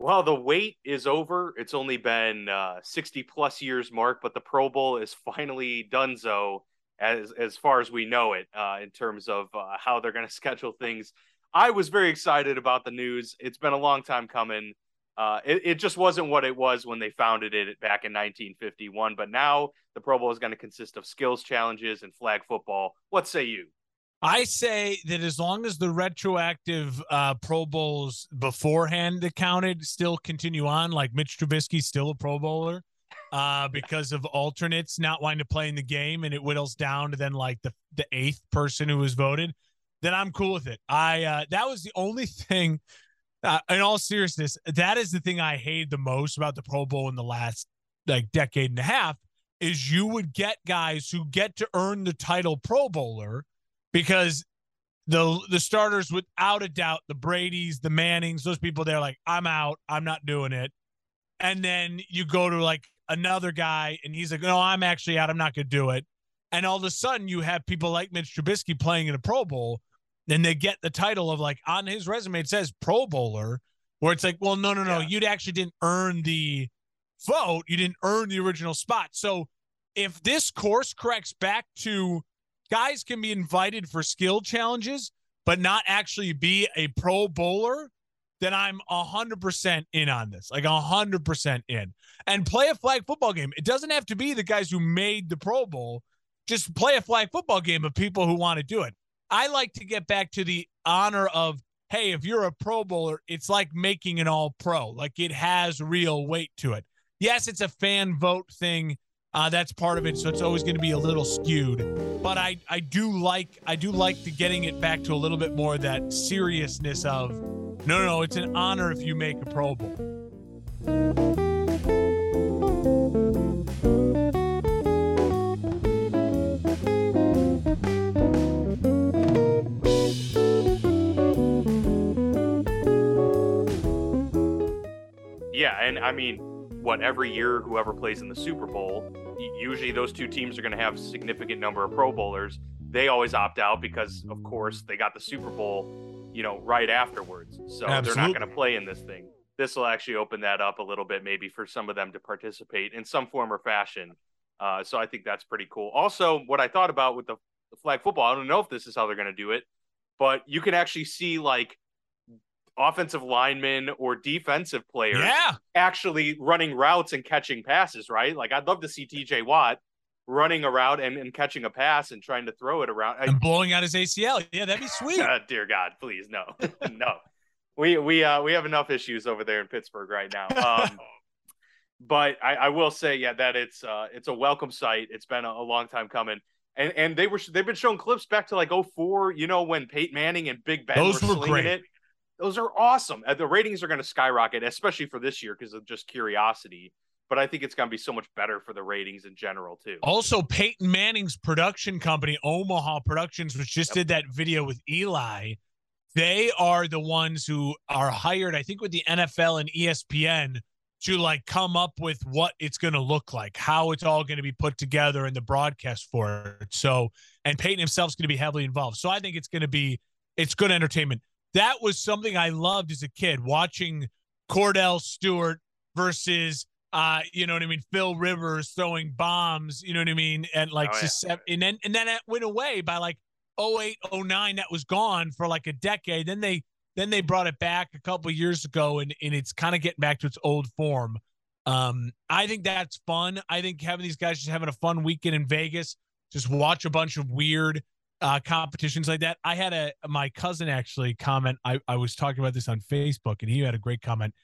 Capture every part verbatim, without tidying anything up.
Well, the wait is over. It's only been uh, sixty plus years, Mark, but the Pro Bowl is finally donezo as as far as we know it uh, in terms of uh, how they're going to schedule things. I was very excited about the news. It's been a long time coming. Uh, it, it just wasn't what it was when they founded it back in nineteen fifty-one. But now the Pro Bowl is going to consist of skills challenges and flag football. What say you? I say that as long as the retroactive uh, Pro Bowls beforehand accounted still continue on, like Mitch Trubisky still a Pro Bowler uh, because of alternates not wanting to play in the game, and it whittles down to then like the, the eighth person who was voted, then I'm cool with it. I uh, that was the only thing, uh, in all seriousness, that is the thing I hated the most about the Pro Bowl in the last like decade and a half, is you would get guys who get to earn the title Pro Bowler, because the the starters, without a doubt, the Bradys, the Mannings, those people, they're like, I'm out. I'm not doing it. And then you go to like another guy, and he's like, no, I'm actually out. I'm not going to do it. And all of a sudden, you have people like Mitch Trubisky playing in a Pro Bowl, and they get the title of like, on his resume, it says Pro Bowler, where it's like, well, no, no, no. Yeah. You actually didn't earn the vote. You didn't earn the original spot. So if this course corrects back to, guys can be invited for skill challenges, but not actually be a Pro Bowler, then I'm one hundred percent in on this. Like one hundred percent in. And play a flag football game. It doesn't have to be the guys who made the Pro Bowl. Just play a flag football game of people who want to do it. I like to get back to the honor of, hey, if you're a Pro Bowler, it's like making an all-pro. Like it has real weight to it. Yes, it's a fan vote thing. Uh, that's part of it, so it's always going to be a little skewed. But I, I do like I do like the getting it back to a little bit more of that seriousness of, no, no, no, it's an honor if you make a Pro Bowl. Yeah, and I mean, what, every year, whoever plays in the Super Bowl, usually those two teams are going to have a significant number of Pro Bowlers. They always opt out because, of course, they got the Super Bowl, you know, right afterwards. So Absolutely. They're not going to play in this thing. This will actually open that up a little bit, maybe for some of them to participate in some form or fashion. Uh, so I think that's pretty cool. Also, what I thought about with the, the flag football, I don't know if this is how they're going to do it, but you can actually see like offensive linemen or defensive players yeah. actually running routes and catching passes, right? Like I'd love to see T J Watt running a route and, and catching a pass and trying to throw it around. And I, blowing out his A C L. Yeah, that'd be sweet. Uh, dear God, please. No, no, we, we, uh, we have enough issues over there in Pittsburgh right now. Um, but I, I will say, yeah, that it's uh it's a welcome sight. It's been a, a long time coming. And, and they were, they've been showing clips back to like oh four, you know, when Peyton Manning and Big Ben Those were, were slinging great. it. Those are awesome. The ratings are going to skyrocket, especially for this year because of just curiosity. But I think it's going to be so much better for the ratings in general, too. Also, Peyton Manning's production company, Omaha Productions, which just yep. did that video with Eli, they are the ones who are hired, I think, with the N F L and E S P N to, like, come up with what it's going to look like, how it's all going to be put together in the broadcast for it. So, and Peyton himself is going to be heavily involved. So I think it's going to be – it's good entertainment. That was something I loved as a kid, watching Cordell Stewart versus, uh, you know what I mean, Phil Rivers throwing bombs, you know what I mean? And like, oh, yeah. and then and then that went away by like oh eight, oh nine. That was gone for like a decade. Then they then they brought it back a couple of years ago, and, and it's kind of getting back to its old form. Um, I think that's fun. I think having these guys just having a fun weekend in Vegas, just watch a bunch of weird Uh, competitions like that. I had a my cousin actually comment. I, I was talking about this on Facebook, and he had a great comment.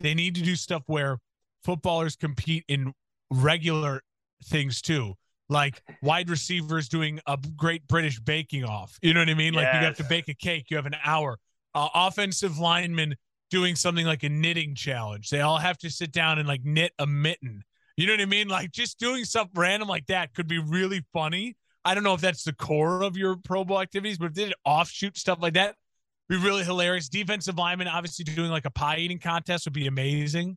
They need to do stuff where footballers compete in regular things too, like wide receivers doing a Great British Baking Off. You know what I mean? Yes. Like you have to bake a cake. You have an hour. Uh, offensive linemen doing something like a knitting challenge. They all have to sit down and like knit a mitten. You know what I mean? Like just doing stuff random like that could be really funny. I don't know if that's the core of your Pro Bowl activities, but if they did offshoot stuff like that, it'd be really hilarious. Defensive linemen obviously doing like a pie eating contest would be amazing.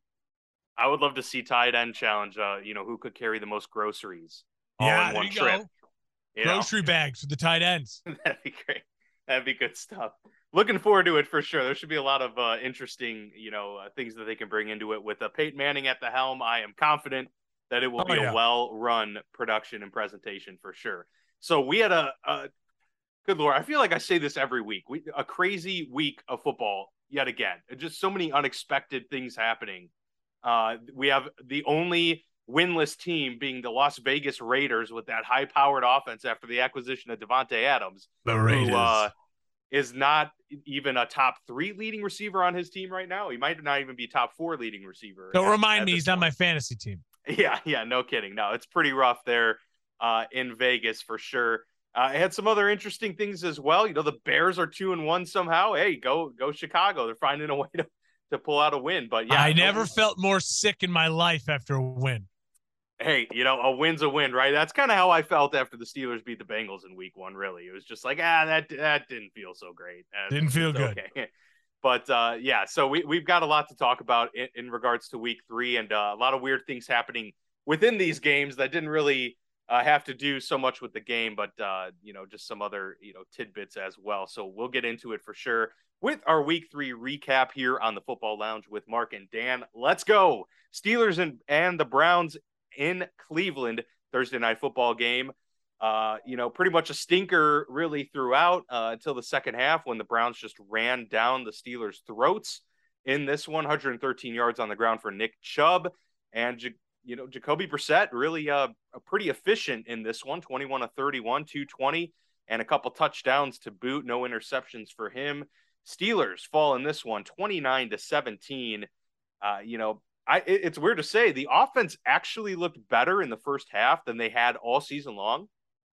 I would love to see tight end challenge. Uh, you know, who could carry the most groceries? Yeah, all in one there you trip. Go. You Grocery know? bags for the tight ends. That'd be great. That'd be good stuff. looking forward to it for sure. There should be a lot of uh, interesting, you know, uh, things that they can bring into it with uh, Peyton Manning at the helm. I am confident that it will oh, be yeah. a well-run production and presentation for sure. So we had a, a good Lord. I feel like I say this every week. We a crazy week of football yet again. Just so many unexpected things happening. Uh, we have the only winless team being the Las Vegas Raiders with that high-powered offense after the acquisition of Devontae Adams. The Raiders. Who, uh, is not even a top three leading receiver on his team right now. He might not even be top four leading receiver. Don't at, remind at me, he's point. on my fantasy team. Yeah, yeah, no kidding. No, it's pretty rough there uh, in Vegas for sure. Uh, I had some other interesting things as well. You know, the Bears are two and one somehow. Hey, go go Chicago. They're finding a way to, to pull out a win. But yeah, I never was, felt more sick in my life after a win. Hey, you know, a win's a win, right? That's kind of how I felt after the Steelers beat the Bengals in week one, really. It was just like, ah, that that didn't feel so great. That didn't feel good. Okay. But, uh, yeah, so we, we've got a lot to talk about in, in regards to week three and uh, a lot of weird things happening within these games that didn't really uh, have to do so much with the game, but, uh, you know, just some other, you know, tidbits as well. So we'll get into it for sure with our week three recap here on the Football Lounge with Mark and Dan. Let's go. Steelers and, and the Browns in Cleveland, Thursday night football game. Uh, you know, pretty much a stinker really throughout uh, until the second half when the Browns just ran down the Steelers' throats in this one. one hundred thirteen yards on the ground for Nick Chubb. And, you know, Jacoby Brissett really uh, pretty efficient in this one, twenty-one of thirty-one, two twenty, and a couple touchdowns to boot. No interceptions for him. Steelers fall in this one, twenty-nine to seventeen. Uh, you know, I, it's weird to say the offense actually looked better in the first half than they had all season long.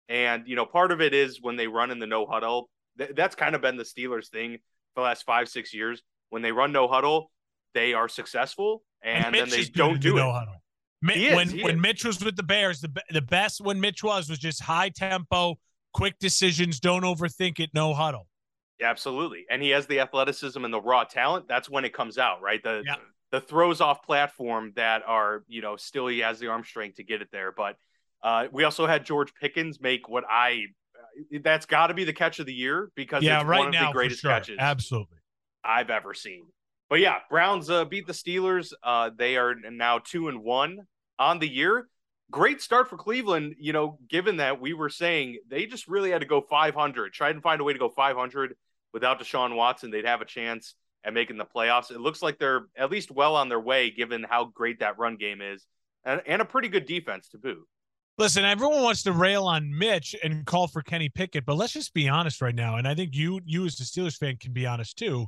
And, you know, part of it is when they run in the no huddle, th- that's kind of been the Steelers thing for the last five, six years. When they run no huddle, they are successful and, and then they don't do it. No huddle. Mitch, is, when when is. Mitch was with the Bears, the, the best when Mitch was, was just high tempo, quick decisions. Don't overthink it. No huddle. Yeah, absolutely. And he has the athleticism and the raw talent. That's when it comes out, right? The, yeah. the throws off platform that are, you know, still he has the arm strength to get it there. But uh, we also had George Pickens make what I, uh, that's got to be the catch of the year because yeah, it's right one of now, the greatest sure. catches absolutely I've ever seen. But yeah, Browns uh, beat the Steelers. Uh, they are now two and one on the year. Great start for Cleveland, you know, given that we were saying they just really had to go five hundred, try and find a way to go five hundred without Deshaun Watson. They'd have a chance and making the playoffs. It looks like they're at least well on their way, given how great that run game is and, and a pretty good defense to boot. Listen, everyone wants to rail on Mitch and call for Kenny Pickett, but let's just be honest right now. And I think you, you as a Steelers fan can be honest too.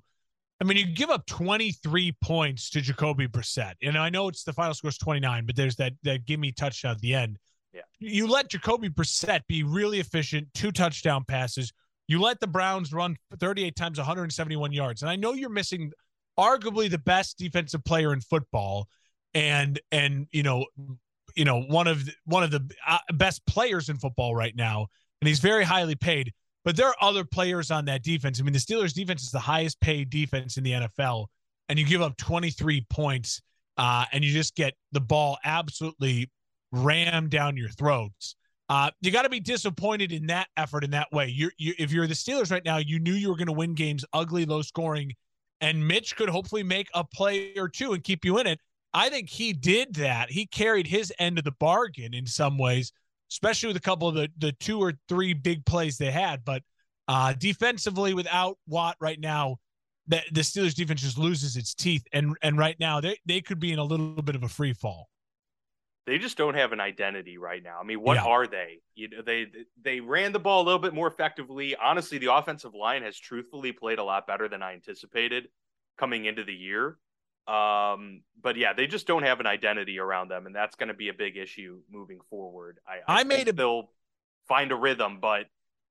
I mean, you give up twenty-three points to Jacoby Brissett. And I know it's the final score is twenty-nine, but there's that, that gimme touchdown at the end. Yeah. You let Jacoby Brissett be really efficient, two touchdown passes. You let the Browns run thirty-eight times, one hundred seventy-one yards. And I know you're missing arguably the best defensive player in football and, and, you know, you know, one of the, one of the best players in football right now. And he's very highly paid, but there are other players on that defense. I mean, the Steelers defense is the highest paid defense in the N F L and you give up twenty-three points uh, and you just get the ball absolutely rammed down your throats. Uh, you got to be disappointed in that effort in that way. You're, you, if you're the Steelers right now, you knew you were going to win games ugly, low scoring, and Mitch could hopefully make a play or two and keep you in it. I think he did that. He carried his end of the bargain in some ways, especially with a couple of the, the two or three big plays they had. But uh, defensively, without Watt right now, the, the Steelers defense just loses its teeth. And and right now, they, they could be in a little bit of a free fall. They just don't have an identity right now. I mean, what yeah. are they? You know, they they ran the ball a little bit more effectively. Honestly, the offensive line has truthfully played a lot better than I anticipated coming into the year. Um, but yeah, they just don't have an identity around them, and that's going to be a big issue moving forward. I, I, I made a... they'll find a rhythm, but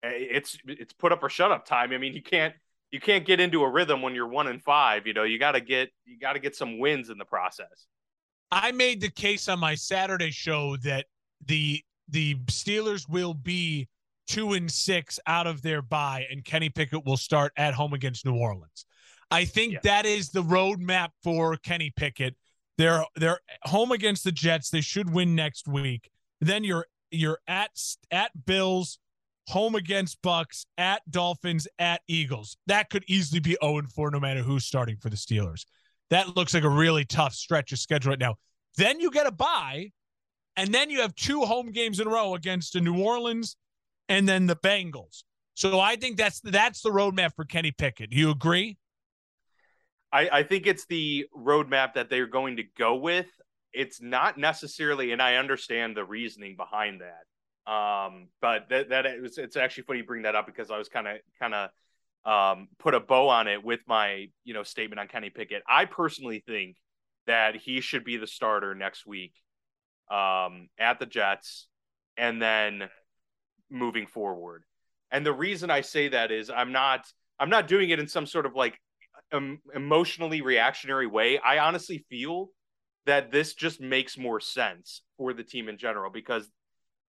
it's it's put up or shut up time. I mean, you can't you can't get into a rhythm when you're one and five. You know, you got to get you got to get some wins in the process. I made the case on my Saturday show that the the Steelers will be two and six out of their bye, and Kenny Pickett will start at home against New Orleans. I think yeah. that is the roadmap for Kenny Pickett. They're they're home against the Jets. They should win next week. Then you're you're at at Bills. home against Bucks, at Dolphins, at Eagles. That could easily be oh and four no matter who's starting for the Steelers. That looks like a really tough stretch of schedule right now. Then you get a bye, and then you have two home games in a row against the New Orleans and then the Bengals. So I think that's that's the roadmap for Kenny Pickett. Do you agree? I, I think it's the roadmap that they're going to go with. It's not necessarily, and I understand the reasoning behind that. Um, but that, that it's, it's actually funny you bring that up because I was kind of, kind of, um, put a bow on it with my, you know, statement on Kenny Pickett. I personally think that he should be the starter next week, um, at the Jets and then moving forward. And the reason I say that is I'm not, I'm not doing it in some sort of like um, emotionally reactionary way. I honestly feel that this just makes more sense for the team in general because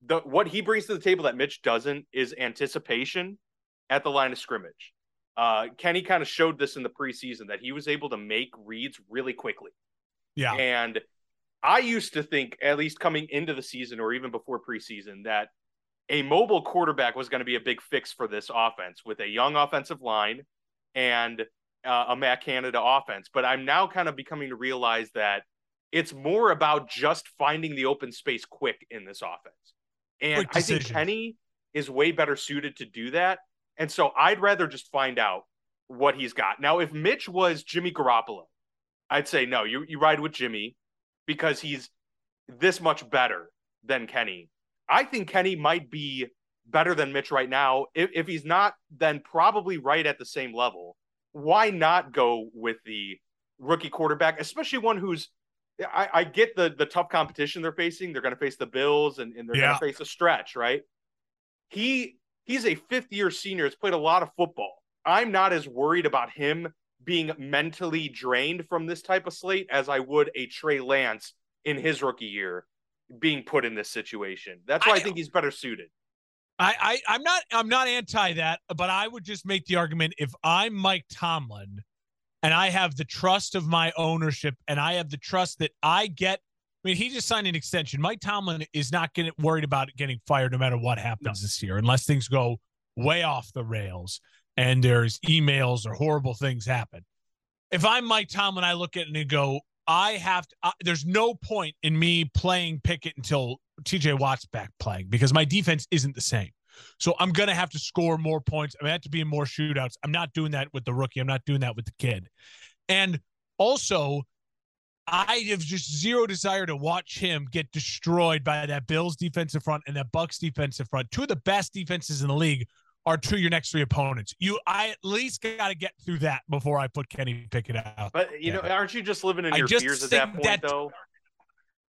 The, what he brings to the table that Mitch doesn't is anticipation at the line of scrimmage. Uh, Kenny kind of showed this in the preseason that he was able to make reads really quickly. Yeah. And I used to think, at least coming into the season or even before preseason, that a mobile quarterback was going to be a big fix for this offense with a young offensive line and uh, a Matt Canada offense. But I'm now kind of becoming to realize that it's more about just finding the open space quick in this offense. And I think Kenny is way better suited to do that. And so I'd rather just find out what he's got. Now, if Mitch was Jimmy Garoppolo, I'd say, no, you, you ride with Jimmy because he's this much better than Kenny. I think Kenny might be better than Mitch right now. If, if he's not, then probably right at the same level. Why not go with the rookie quarterback, especially one who's I, I get the the tough competition they're facing. They're going to face the Bills and, and they're yeah. going to face a stretch, right? He He's a fifth-year senior. Has played a lot of football. I'm not as worried about him being mentally drained from this type of slate as I would a Trey Lance in his rookie year being put in this situation. That's why I, I think he's better suited. I, I, I'm not I'm not anti that, but I would just make the argument if I'm Mike Tomlin, and I have the trust of my ownership, and I have the trust that I get. I mean, he just signed an extension. Mike Tomlin is not getting worried about getting fired no matter what happens no. this year, unless things go way off the rails and there's emails or horrible things happen. If I'm Mike Tomlin, I look at it and go, I have to, I, there's no point in me playing Pickett until T J Watt's back playing because my defense isn't the same. So I'm going to have to score more points. I'm going to have to be in more shootouts. I'm not doing that with the rookie. I'm not doing that with the kid. And also, I have just zero desire to watch him get destroyed by that Bills defensive front and that Bucks defensive front. Two of the best defenses in the league are to your next three opponents. You, I at least got to get through that before I put Kenny Pickett out. But, you know, aren't you just living in your fears at that point, that, though?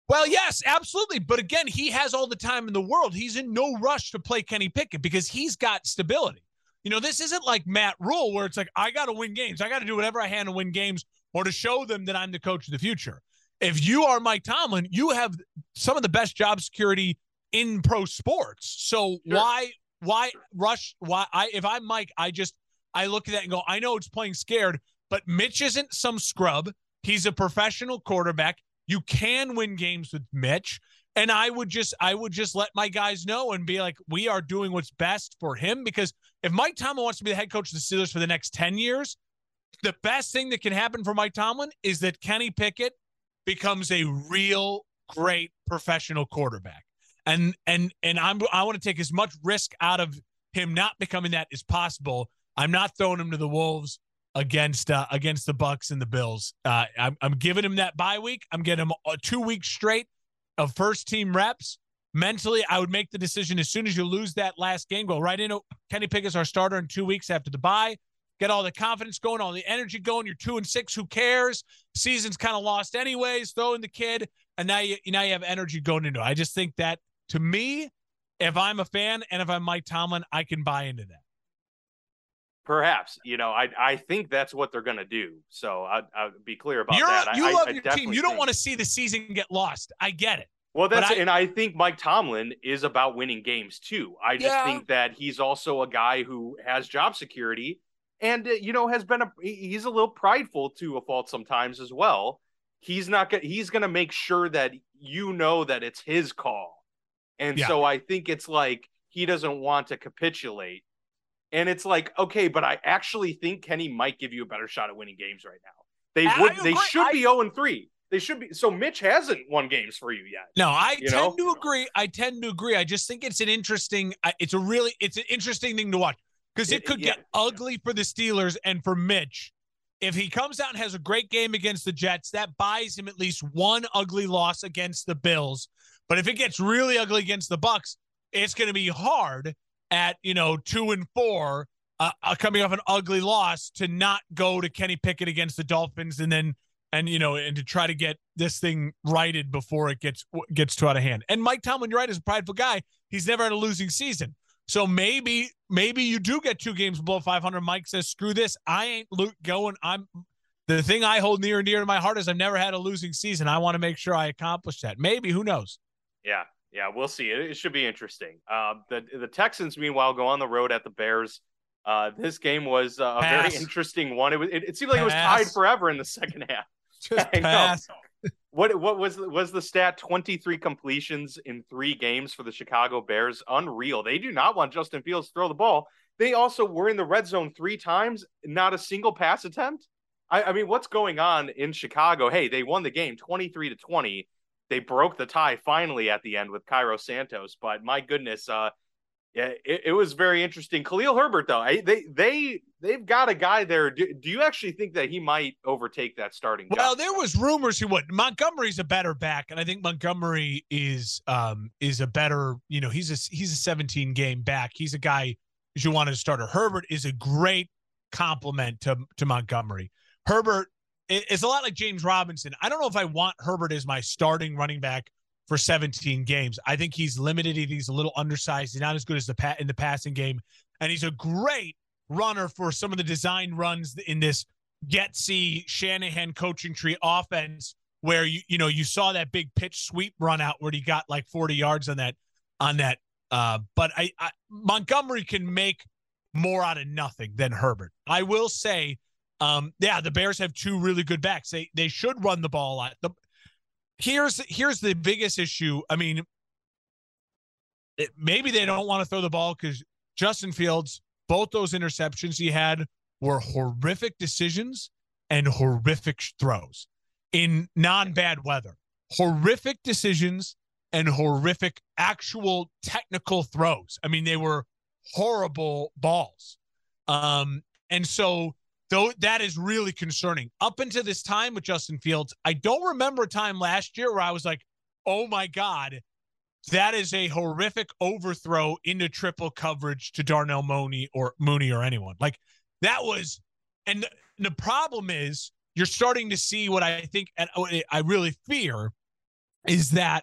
Well, yes, absolutely. But again, he has all the time in the world. He's in no rush to play Kenny Pickett because he's got stability. You know, this isn't like Matt Rule where it's like, I got to win games. I got to do whatever I can to win games or to show them that I'm the coach of the future. If you are Mike Tomlin, you have some of the best job security in pro sports. So sure. why, why rush? Why I, if I'm Mike, I just, I look at that and go, I know it's playing scared, but Mitch isn't some scrub. He's a professional quarterback. You can win games with Mitch. And I would just, I would just let my guys know and be like, we are doing what's best for him. Because if Mike Tomlin wants to be the head coach of the Steelers for the next ten years, the best thing that can happen for Mike Tomlin is that Kenny Pickett becomes a real great professional quarterback. And, and, and I'm, I want to take as much risk out of him not becoming that as possible. I'm not throwing him to the wolves against uh, against the Bucks and the Bills. Uh, I'm, I'm giving him that bye week. I'm getting him a two weeks straight of first-team reps. Mentally, I would make the decision as soon as you lose that last game, go right into Kenny Pickett's our starter in two weeks after the bye. Get all the confidence going, all the energy going. You're two and six. Who cares? Season's kind of lost anyways. Throw in the kid, and now you, now you have energy going into it. I just think that, to me, if I'm a fan and if I'm Mike Tomlin, I can buy into that. Perhaps, you know, I I think that's what they're going to do. So I'd, I'd be clear about You're, that. You I, love I, your I team. You don't think. want to see the season get lost. I get it. Well, that's I, and I think Mike Tomlin is about winning games too. I just yeah. think that he's also a guy who has job security and, uh, you know, has been a he's a little prideful to a fault sometimes as well. He's not going he's going to make sure that, you know, that it's his call. And yeah. so I think it's like, he doesn't want to capitulate. And it's like, okay, but I actually think Kenny might give you a better shot at winning games right now. They I would. Agree. They should I, be zero and three. They should be. So Mitch hasn't won games for you yet. No, I you tend know? to agree. I tend to agree. I just think it's an interesting. It's a really. It's an interesting thing to watch because it, it could yeah, get ugly yeah. for the Steelers and for Mitch. If he comes out and has a great game against the Jets, that buys him at least one ugly loss against the Bills. But if it gets really ugly against the Bucks, it's going to be hard at, you know, two and four uh, coming off an ugly loss to not go to Kenny Pickett against the Dolphins and then, and, you know, and to try to get this thing righted before it gets, gets too out of hand. And Mike Tomlin, you're right, is a prideful guy. He's never had a losing season. So maybe, maybe you do get two games below five hundred. Mike says, screw this. I ain't Luke going. I'm the thing I hold near and dear to my heart is I've never had a losing season. I want to make sure I accomplish that. Maybe, who knows? Yeah. Yeah. We'll see. It, it should be interesting. Uh, the, the Texans meanwhile go on the road at the Bears. Uh, this game was uh, a very interesting one. It was, it, it seemed like pass. it was tied forever in the second half. Just I pass. Know. What what was was the stat? twenty-three completions in three games for the Chicago Bears. Unreal. They do not want Justin Fields to throw the ball. They also were in the red zone three times. Not a single pass attempt. I, I mean, what's going on in Chicago? Hey, they won the game twenty-three to twenty. They broke the tie finally at the end with Cairo Santos. But my goodness, uh, yeah, it, it was very interesting. Khalil Herbert, though, I, they they they've got a guy there. Do, do you actually think that he might overtake that starting job? Well, there was rumors he would. Montgomery's a better back, and I think Montgomery is um is a better. You know, he's a he's a seventeen game back. He's a guy you want as a starter. Herbert is a great complement to to Montgomery. Herbert is a lot like James Robinson. I don't know if I want Herbert as my starting running back for seventeen games. I think he's limited. He's a little undersized. He's not as good as the pat in the passing game. And he's a great runner for some of the design runs in this Getsy Shanahan coaching tree offense where you, you know, you saw that big pitch sweep run out where he got like forty yards on that, on that. Uh, but I, I Montgomery can make more out of nothing than Herbert. I will say, um, yeah, the Bears have two really good backs. They, they should run the ball a lot. The, Here's here's the biggest issue. I mean, it, maybe they don't want to throw the ball because Justin Fields, both those interceptions he had were horrific decisions and horrific throws in non-bad weather. Horrific decisions and horrific actual technical throws. I mean, they were horrible balls. Um, and so... So that is really concerning. Up until this time with Justin Fields, I don't remember a time last year where I was like, oh my God, that is a horrific overthrow into triple coverage to Darnell Mooney or Mooney or anyone. Like that was, and the, and the problem is you're starting to see what I think, and I really fear is that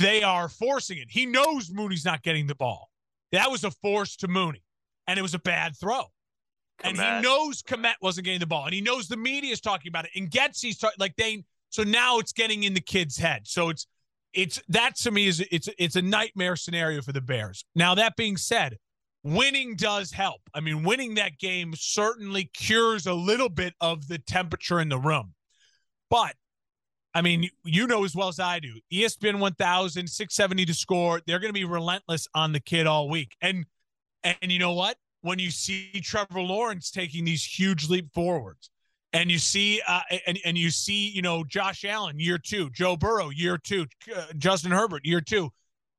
they are forcing it. He knows Mooney's not getting the ball. That was a force to Mooney, and it was a bad throw. And Kmet. He knows Kmet wasn't getting the ball, and he knows the media is talking about it, and gets he's talking like they. So now it's getting in the kid's head. So it's it's that to me is it's it's a nightmare scenario for the Bears. Now that being said, winning does help. I mean, winning that game certainly cures a little bit of the temperature in the room. But I mean, you know as well as I do, E S P N one thousand, six seventy to score. They're going to be relentless on the kid all week, and and you know what? When you see Trevor Lawrence taking these huge leap forwards and you see, uh, and, and you see, you know, Josh Allen year two, Joe Burrow year two, uh, Justin Herbert year two,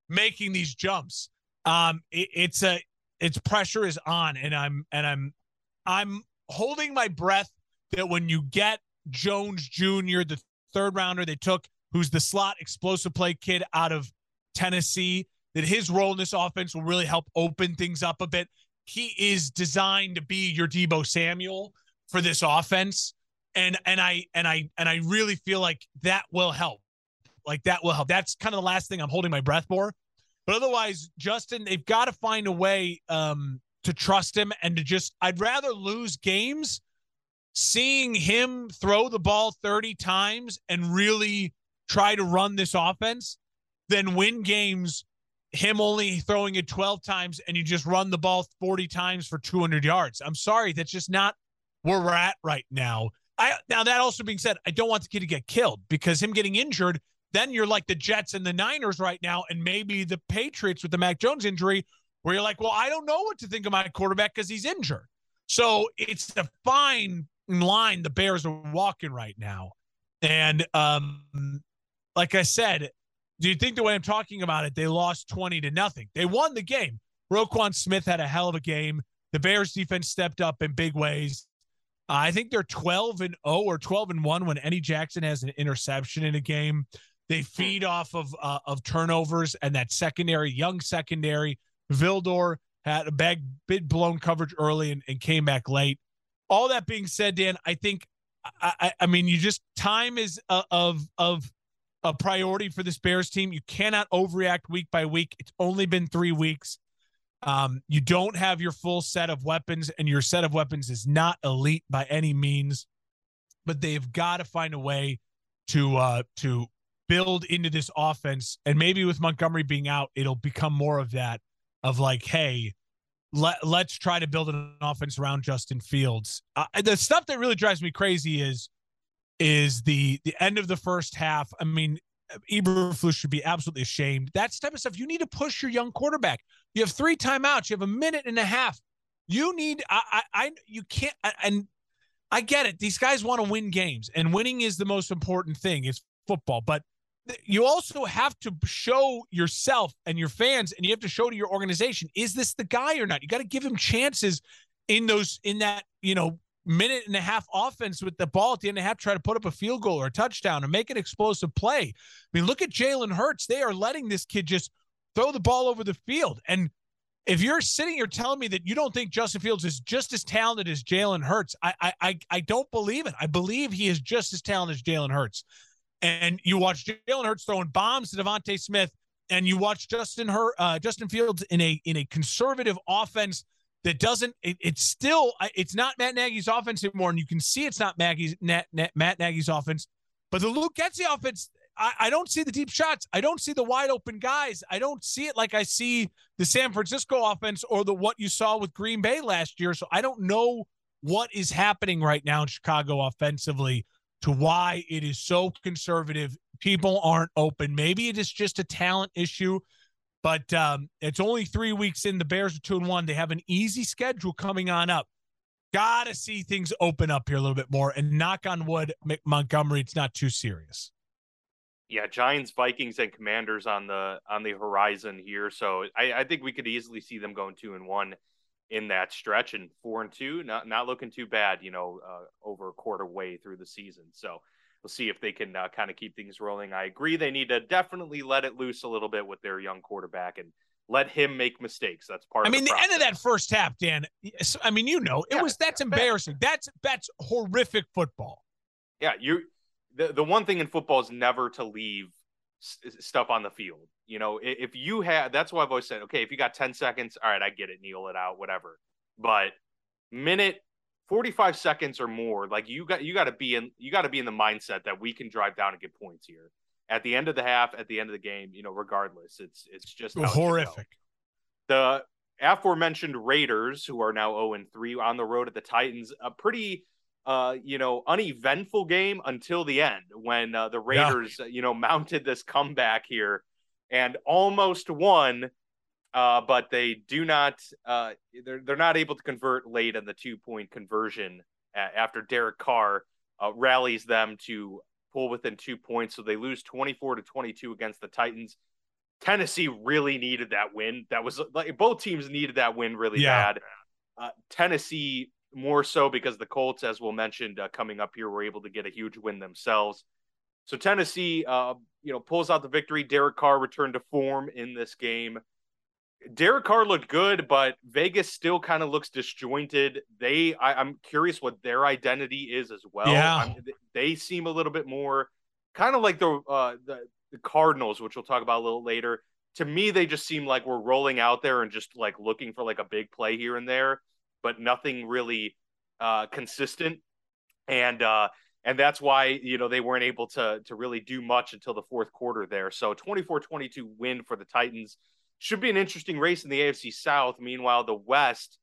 making these jumps. Um, it, it's a, it's pressure is on. And I'm, and I'm, I'm holding my breath that when you get Jones Junior, the third rounder they took, who's the slot explosive play kid out of Tennessee, that his role in this offense will really help open things up a bit. He is designed to be your Deebo Samuel for this offense. And, and I, and I, and I really feel like that will help. Like that will help. That's kind of the last thing I'm holding my breath for, but otherwise, Justin, they've got to find a way um, to trust him and to just, I'd rather lose games seeing him throw the ball thirty times and really try to run this offense than win games him only throwing it twelve times and you just run the ball forty times for two hundred yards. I'm sorry. That's just not where we're at right now. I, now that also being said, I don't want the kid to get killed because him getting injured Then you're like the Jets and the Niners right now, and maybe the Patriots with the Mac Jones injury, where you're like, well, I don't know what to think of my quarterback because he's injured. So it's the fine line the Bears are walking right now. And um, like I said, do you think the way I'm talking about it, they lost twenty to nothing? They won the game. Roquan Smith had a hell of a game. The Bears defense stepped up in big ways. Uh, I think they're twelve and oh or twelve and one when Eddie Jackson has an interception in a game. They feed off of uh, of turnovers and that secondary, young secondary. Vildor had a bad, big blown coverage early and, and came back late. All that being said, Dan, I think, I, I, I mean, you just time is a, of of a priority for this Bears team. You cannot overreact week by week. It's only been three weeks. Um, you don't have your full set of weapons, and your set of weapons is not elite by any means, but they've got to find a way to, uh, to build into this offense. And maybe with Montgomery being out, it'll become more of that of like, hey, let, let's try to build an offense around Justin Fields. Uh, the stuff that really drives me crazy is, is the, the end of the first half. I mean, Eberflus should be absolutely ashamed. That's the type of stuff you need to push your young quarterback. You have three timeouts. You have a minute and a half. You need. I. I. I you can't. I, and I get it. These guys want to win games, and winning is the most important thing. It's football, but th- you also have to show yourself and your fans, and you have to show to your organization: is this the guy or not? You got to give him chances in those in that you know minute and a half offense with the ball at the end of half, try to put up a field goal or a touchdown and make an explosive play. I mean, look at Jalen Hurts. They are letting this kid just throw the ball over the field. And if you're sitting here telling me that you don't think Justin Fields is just as talented as Jalen Hurts, I I I don't believe it. I believe he is just as talented as Jalen Hurts. And you watch Jalen Hurts throwing bombs to Devontae Smith, and you watch Justin Hur- uh, Justin Fields in a in a conservative offense that doesn't. It, it's still it's not Matt Nagy's offense anymore, and you can see it's not Maggie's Nat, Nat, Matt Nagy's offense. But the Luke Getsy offense. I, I don't see the deep shots. I don't see the wide open guys. I don't see it like I see the San Francisco offense or the what you saw with Green Bay last year. So I don't know what is happening right now in Chicago offensively to why it is so conservative. People aren't open. Maybe it is just a talent issue, but um, it's only three weeks in. The Bears are two and one. They have an easy schedule coming on up. Got to see things open up here a little bit more, and knock on wood, Montgomery, it's not too serious. Yeah, Giants, Vikings, and Commanders on the on the horizon here. So I, I think we could easily see them going two and one in that stretch, and four and two, not not looking too bad, you know, uh, over a quarter way through the season. So we'll see if they can uh, kind of keep things rolling. I agree, they need to definitely let it loose a little bit with their young quarterback and let him make mistakes. That's part. I mean, of the, the end of that first half, Dan. I mean, you know, it yeah, was that's embarrassing. Bad. That's that's horrific football. Yeah, you. The the one thing in football is never to leave st- stuff on the field. You know, if you have, that's why I've always said, okay, if you got ten seconds, all right, I get it, kneel it out, whatever. But minute forty-five seconds or more, like you got, you got to be in, you got to be in the mindset that we can drive down and get points here at the end of the half, at the end of the game. You know, regardless, it's it's just how horrific. You know. The aforementioned Raiders, who are now oh and three on the road at the Titans, a pretty. Uh, you know, uneventful game until the end when uh, the Raiders, yeah. you know, mounted this comeback here and almost won, uh, but they do not, uh, they're, they're not able to convert late on the two-point conversion after Derek Carr uh, rallies them to pull within two points. So they lose twenty-four to twenty-two against the Titans. Tennessee really needed that win. That was like both teams needed that win really yeah. bad. Uh, Tennessee more so because the Colts, as we'll mention, uh, coming up here, were able to get a huge win themselves. So Tennessee, uh, you know, pulls out the victory. Derek Carr returned to form in this game. Derek Carr looked good, but Vegas still kind of looks disjointed. They, I, I'm curious what their identity is as well. Yeah. I mean, they seem a little bit more kind of like the, uh, the the Cardinals, which we'll talk about a little later. To me, they just seem like we're rolling out there and just like looking for like a big play here and there, but nothing really uh, consistent. And uh, and that's why, you know, they weren't able to to really do much until the fourth quarter there. So twenty-four twenty-two win for the Titans. Should be an interesting race in the A F C South. Meanwhile, the West,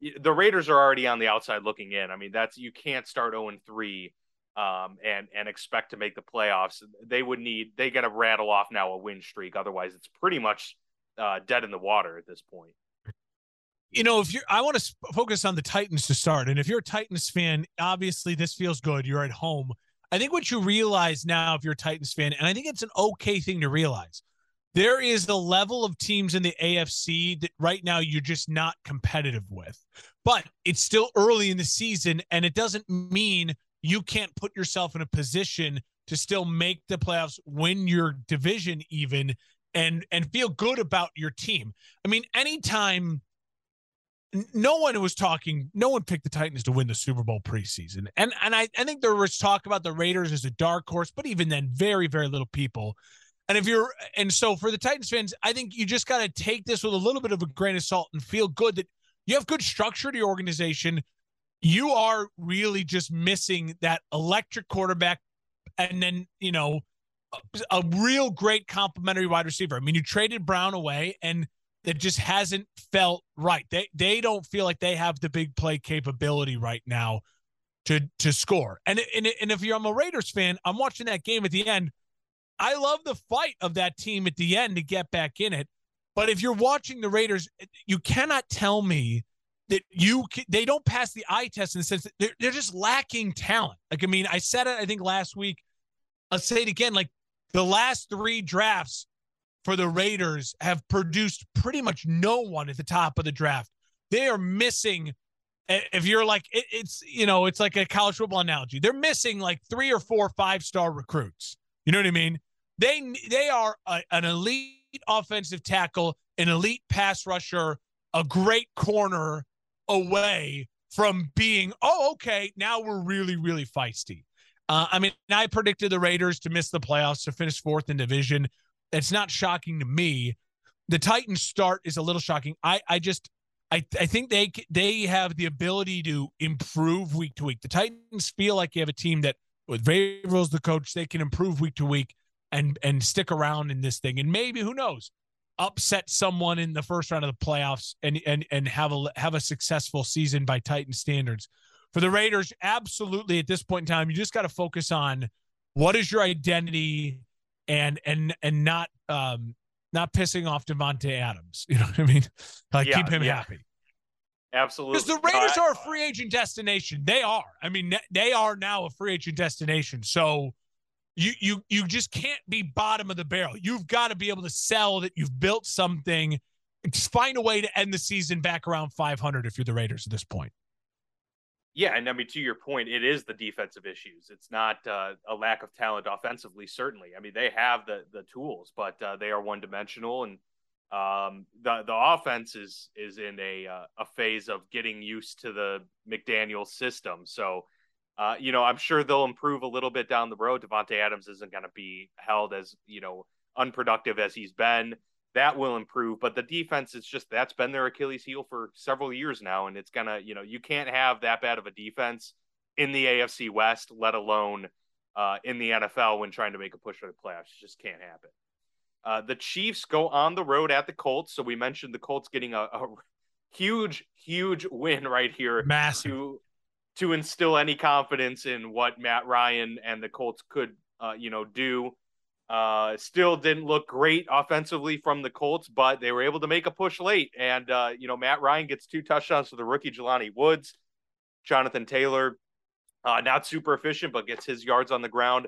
the Raiders are already on the outside looking in. I mean, that's you can't start oh and three um, and, and expect to make the playoffs, they would need, they got to rattle off now a win streak. Otherwise it's pretty much uh, dead in the water at this point. You know, if you're, I want to sp- focus on the Titans to start. And if you're a Titans fan, obviously this feels good. You're at home. I think what you realize now, if you're a Titans fan, and I think it's an okay thing to realize, there is the level of teams in the A F C that right now you're just not competitive with. But it's still early in the season, and it doesn't mean you can't put yourself in a position to still make the playoffs, win your division even, and and feel good about your team. I mean, anytime no one was talking, no one picked the Titans to win the Super Bowl preseason. And and I, I think there was talk about the Raiders as a dark horse, but even then, very, very little people. And if you're, and so for the Titans fans, I think you just got to take this with a little bit of a grain of salt and feel good that you have good structure to your organization. You are really just missing that electric quarterback and then, you know, a, a real great complimentary wide receiver. I mean, you traded Brown away and it just hasn't felt right. They they don't feel like they have the big play capability right now to to score. And, and, and if you're I'm a Raiders fan, I'm watching that game at the end. I love the fight of that team at the end to get back in it. But if you're watching the Raiders, you cannot tell me that you can, they don't pass the eye test in the sense that they're, they're just lacking talent. Like, I mean, I said it, I think last week, I'll say it again, like the last three drafts for the Raiders have produced pretty much no one at the top of the draft. They are missing. If you're like, it, it's, you know, it's like a college football analogy. They're missing like three or four, five-star recruits. You know what I mean? They they are a, an elite offensive tackle, an elite pass rusher, a great corner away from being, oh, okay, now we're really, really feisty. Uh, I mean, I predicted the Raiders to miss the playoffs, to finish fourth in division. It's not shocking to me. The Titans start is a little shocking. I, I just, I, I think they they have the ability to improve week to week. The Titans feel like you have a team that, with Vrabel's the coach, they can improve week to week and and stick around in this thing. And maybe, who knows, upset someone in the first round of the playoffs and and and have a have a successful season by Titan standards. For the Raiders, absolutely, at this point in time, you just got to focus on what is your identity and and and not um not pissing off Devontae Adams. You know what I mean? Like, yeah, keep him yeah. happy. Absolutely. Because the Raiders uh, are a free agent destination. They are. I mean, they are now a free agent destination. So You you you just can't be bottom of the barrel. You've got to be able to sell that you've built something. Just find a way to end the season back around five hundred if you're the Raiders at this point. Yeah, and I mean, to your point, it is the defensive issues. It's not uh, a lack of talent offensively, certainly. I mean, they have the the tools, but uh, they are one dimensional, and um, the the offense is is in a uh, a phase of getting used to the McDaniel system. So. Uh, you know, I'm sure they'll improve a little bit down the road. Devontae Adams isn't going to be held as, you know, unproductive as he's been. That will improve. But the defense, it's just, that's been their Achilles heel for several years now. And it's going to, you know, you can't have that bad of a defense in the A F C West, let alone uh, in the N F L when trying to make a push for the playoffs. It just can't happen. Uh, the Chiefs go on the road at the Colts. So we mentioned the Colts getting a, a huge, huge win right here. Massive. To, to instill any confidence in what Matt Ryan and the Colts could, uh, you know, do. Uh, still didn't look great offensively from the Colts, but they were able to make a push late. And, uh, you know, Matt Ryan gets two touchdowns for the rookie Jelani Woods. Jonathan Taylor, uh, not super efficient, but gets his yards on the ground.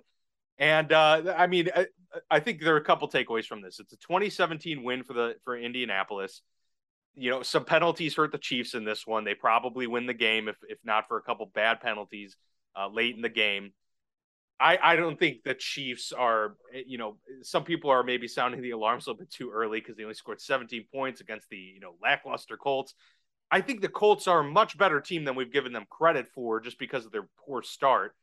And, uh, I mean, I, I think there are a couple takeaways from this. It's a twenty seventeen win for the for Indianapolis. You know, some penalties hurt the Chiefs in this one. They probably win the game if if not for a couple bad penalties uh, late in the game. I, I don't think the Chiefs are, you know, some people are maybe sounding the alarms a little bit too early because they only scored seventeen points against the, you know, lackluster Colts. I think the Colts are a much better team than we've given them credit for just because of their poor start.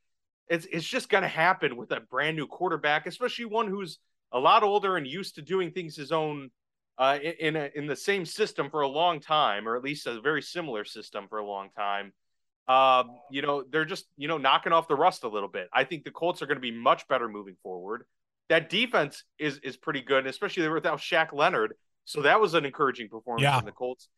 It's, it's just going to happen with a brand new quarterback, especially one who's a lot older and used to doing things his own. Uh, in a, in the same system for a long time, or at least a very similar system for a long time. Um, you know, they're just, you know, knocking off the rust a little bit. I think the Colts are going to be much better moving forward. That defense is is pretty good, especially they were without Shaq Leonard. So that was an encouraging performance yeah. from the Colts.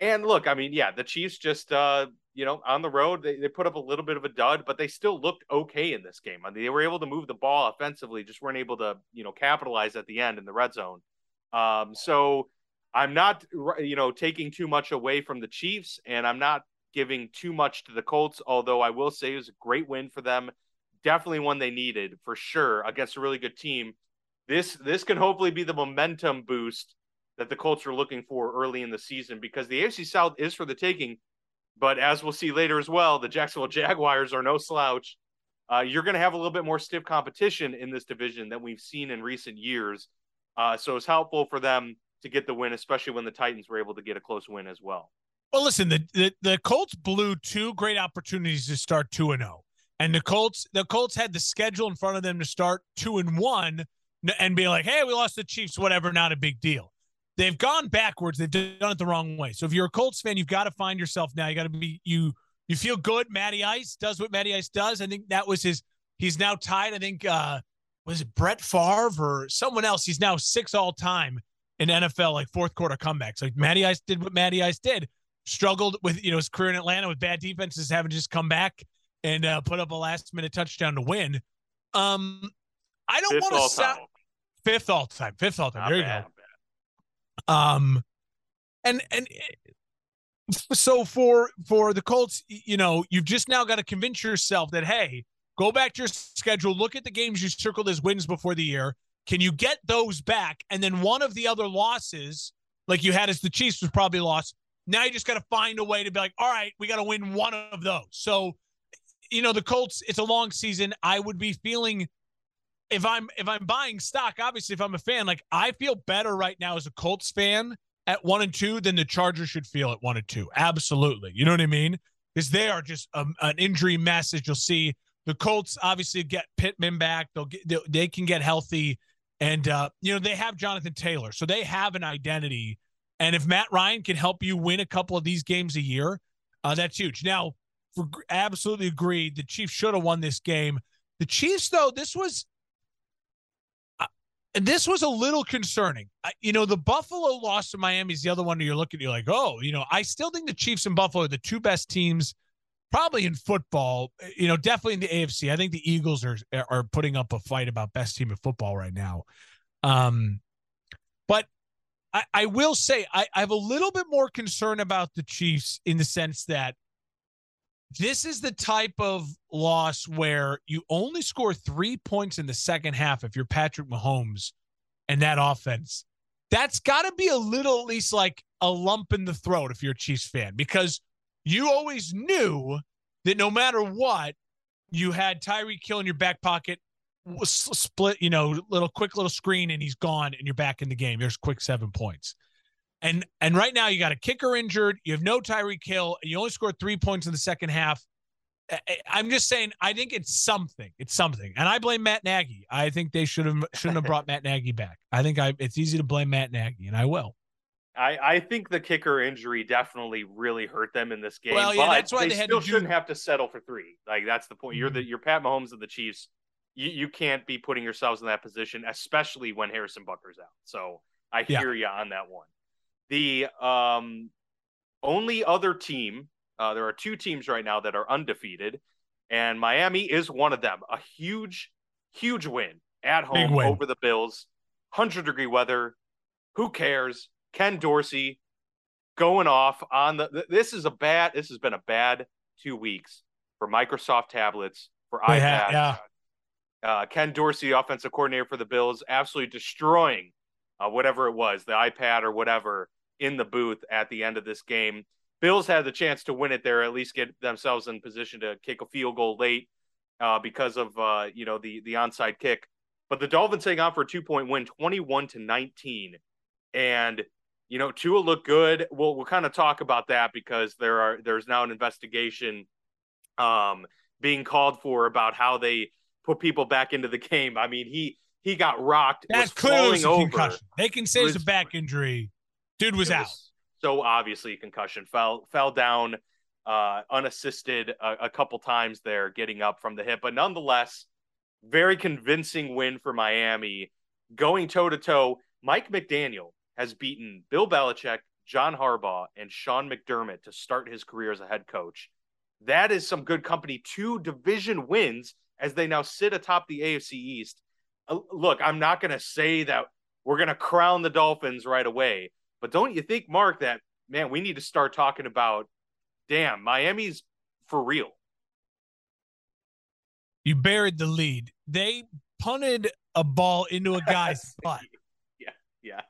And look, I mean, yeah, the Chiefs just, uh, you know, on the road, they, they put up a little bit of a dud, but they still looked okay in this game. I mean, they were able to move the ball offensively, just weren't able to, you know, capitalize at the end in the red zone. Um, so I'm not, you know, taking too much away from the Chiefs, and I'm not giving too much to the Colts, although I will say it was a great win for them. Definitely one they needed for sure against a really good team. This, this can hopefully be the momentum boost that the Colts were looking for early in the season, because the A F C South is for the taking, but as we'll see later as well, the Jacksonville Jaguars are no slouch. Uh, you're going to have a little bit more stiff competition in this division than we've seen in recent years. Uh, so it's helpful for them to get the win, especially when the Titans were able to get a close win as well. Well, listen, the, the, the Colts blew two great opportunities to start two and oh, and the Colts, the Colts had the schedule in front of them to start two and one and be like, hey, we lost the Chiefs, whatever, not a big deal. They've gone backwards. They've done it the wrong way. So if you're a Colts fan, you've got to find yourself now. You got to be, you, you feel good. Matty Ice does what Matty Ice does. I think that was his, he's now tied. I think, uh, was it Brett Favre or someone else? He's now six all time in N F L, like fourth quarter comebacks. Like Matty Ice did what Matty Ice did, struggled with, you know, his career in Atlanta with bad defenses, having to just come back and uh, put up a last minute touchdown to win. Um, I don't want to sound fifth all time, fifth all time. Not there you bad. Go. Um, and, and so for, for the Colts, you know, you've just now got to convince yourself that, hey, go back to your schedule, look at the games you circled as wins before the year. Can you get those back? And then one of the other losses, like you had as the Chiefs, was probably lost. Now you just got to find a way to be like, all right, we got to win one of those. So, you know, the Colts, it's a long season. I would be feeling, If I'm if I'm buying stock, obviously, if I'm a fan, like I feel better right now as a Colts fan at one and two than the Chargers should feel at one and two. Absolutely, you know what I mean? Because they are just a, an injury mess. You'll see the Colts obviously get Pittman back. They'll get they, they can get healthy, and uh, you know they have Jonathan Taylor, so they have an identity. And if Matt Ryan can help you win a couple of these games a year, uh, that's huge. Now, for, absolutely agreed. The Chiefs should have won this game. The Chiefs, though, this was. And this was a little concerning. I, you know, the Buffalo loss to Miami is the other one that you're looking at. You're like, oh, you know, I still think the Chiefs and Buffalo are the two best teams probably in football, you know, definitely in the A F C. I think the Eagles are are putting up a fight about best team in football right now. Um, but I, I will say I, I have a little bit more concern about the Chiefs in the sense that this is the type of loss where you only score three points in the second half if you're Patrick Mahomes and that offense. That's got to be a little, at least like a lump in the throat if you're a Chiefs fan, because you always knew that no matter what, you had Tyreek Hill in your back pocket, split, you know, little quick little screen, and he's gone, and you're back in the game. There's quick seven points. And and right now you got a kicker injured. You have no Tyreek Hill. You only scored three points in the second half. I, I'm just saying, I think it's something. It's something. And I blame Matt Nagy. I think they should have, shouldn't have brought Matt Nagy back. I think I, it's easy to blame Matt Nagy, and I will. I, I think the kicker injury definitely really hurt them in this game. Well, yeah, but that's why they, they had still to shouldn't do... have to settle for three. Like, that's the point. You're, the, you're Pat Mahomes of the Chiefs. You, you can't be putting yourselves in that position, especially when Harrison Bucker's out. So I hear yeah. you on that one. The um, only other team, uh, there are two teams right now that are undefeated, and Miami is one of them. A huge, huge win at home win. Over the Bills. one hundred degree weather. Who cares? Ken Dorsey going off on the. This is a bad. This has been a bad two weeks for Microsoft tablets, for iPads. Yeah, yeah. Uh, Ken Dorsey, offensive coordinator for the Bills, absolutely destroying uh, whatever it was, the iPad or whatever. In the booth at the end of this game. Bills had the chance to win it there, at least get themselves in position to kick a field goal late uh, because of, uh, you know, the, the onside kick, but the Dolphins hang on for a two point win, twenty-one to nineteen. And, you know, Tua looked good. We'll, we'll kind of talk about that because there are, there's now an investigation um, being called for about how they put people back into the game. I mean, he, he got rocked. That's clearly a concussion. They can say it's a back injury. Dude was it out. Was so obviously concussion fell, fell down uh, unassisted a, a couple times there, getting up from the hip, but nonetheless, very convincing win for Miami going toe to toe. Mike McDaniel has beaten Bill Belichick, John Harbaugh and Sean McDermott to start his career as a head coach. That is some good company. Two division wins as they now sit atop the A F C East. Uh, look, I'm not going to say that we're going to crown the Dolphins right away, but don't you think, Mark, that, man, we need to start talking about, damn, Miami's for real. You buried the lead. They punted a ball into a guy's butt. Yeah, yeah.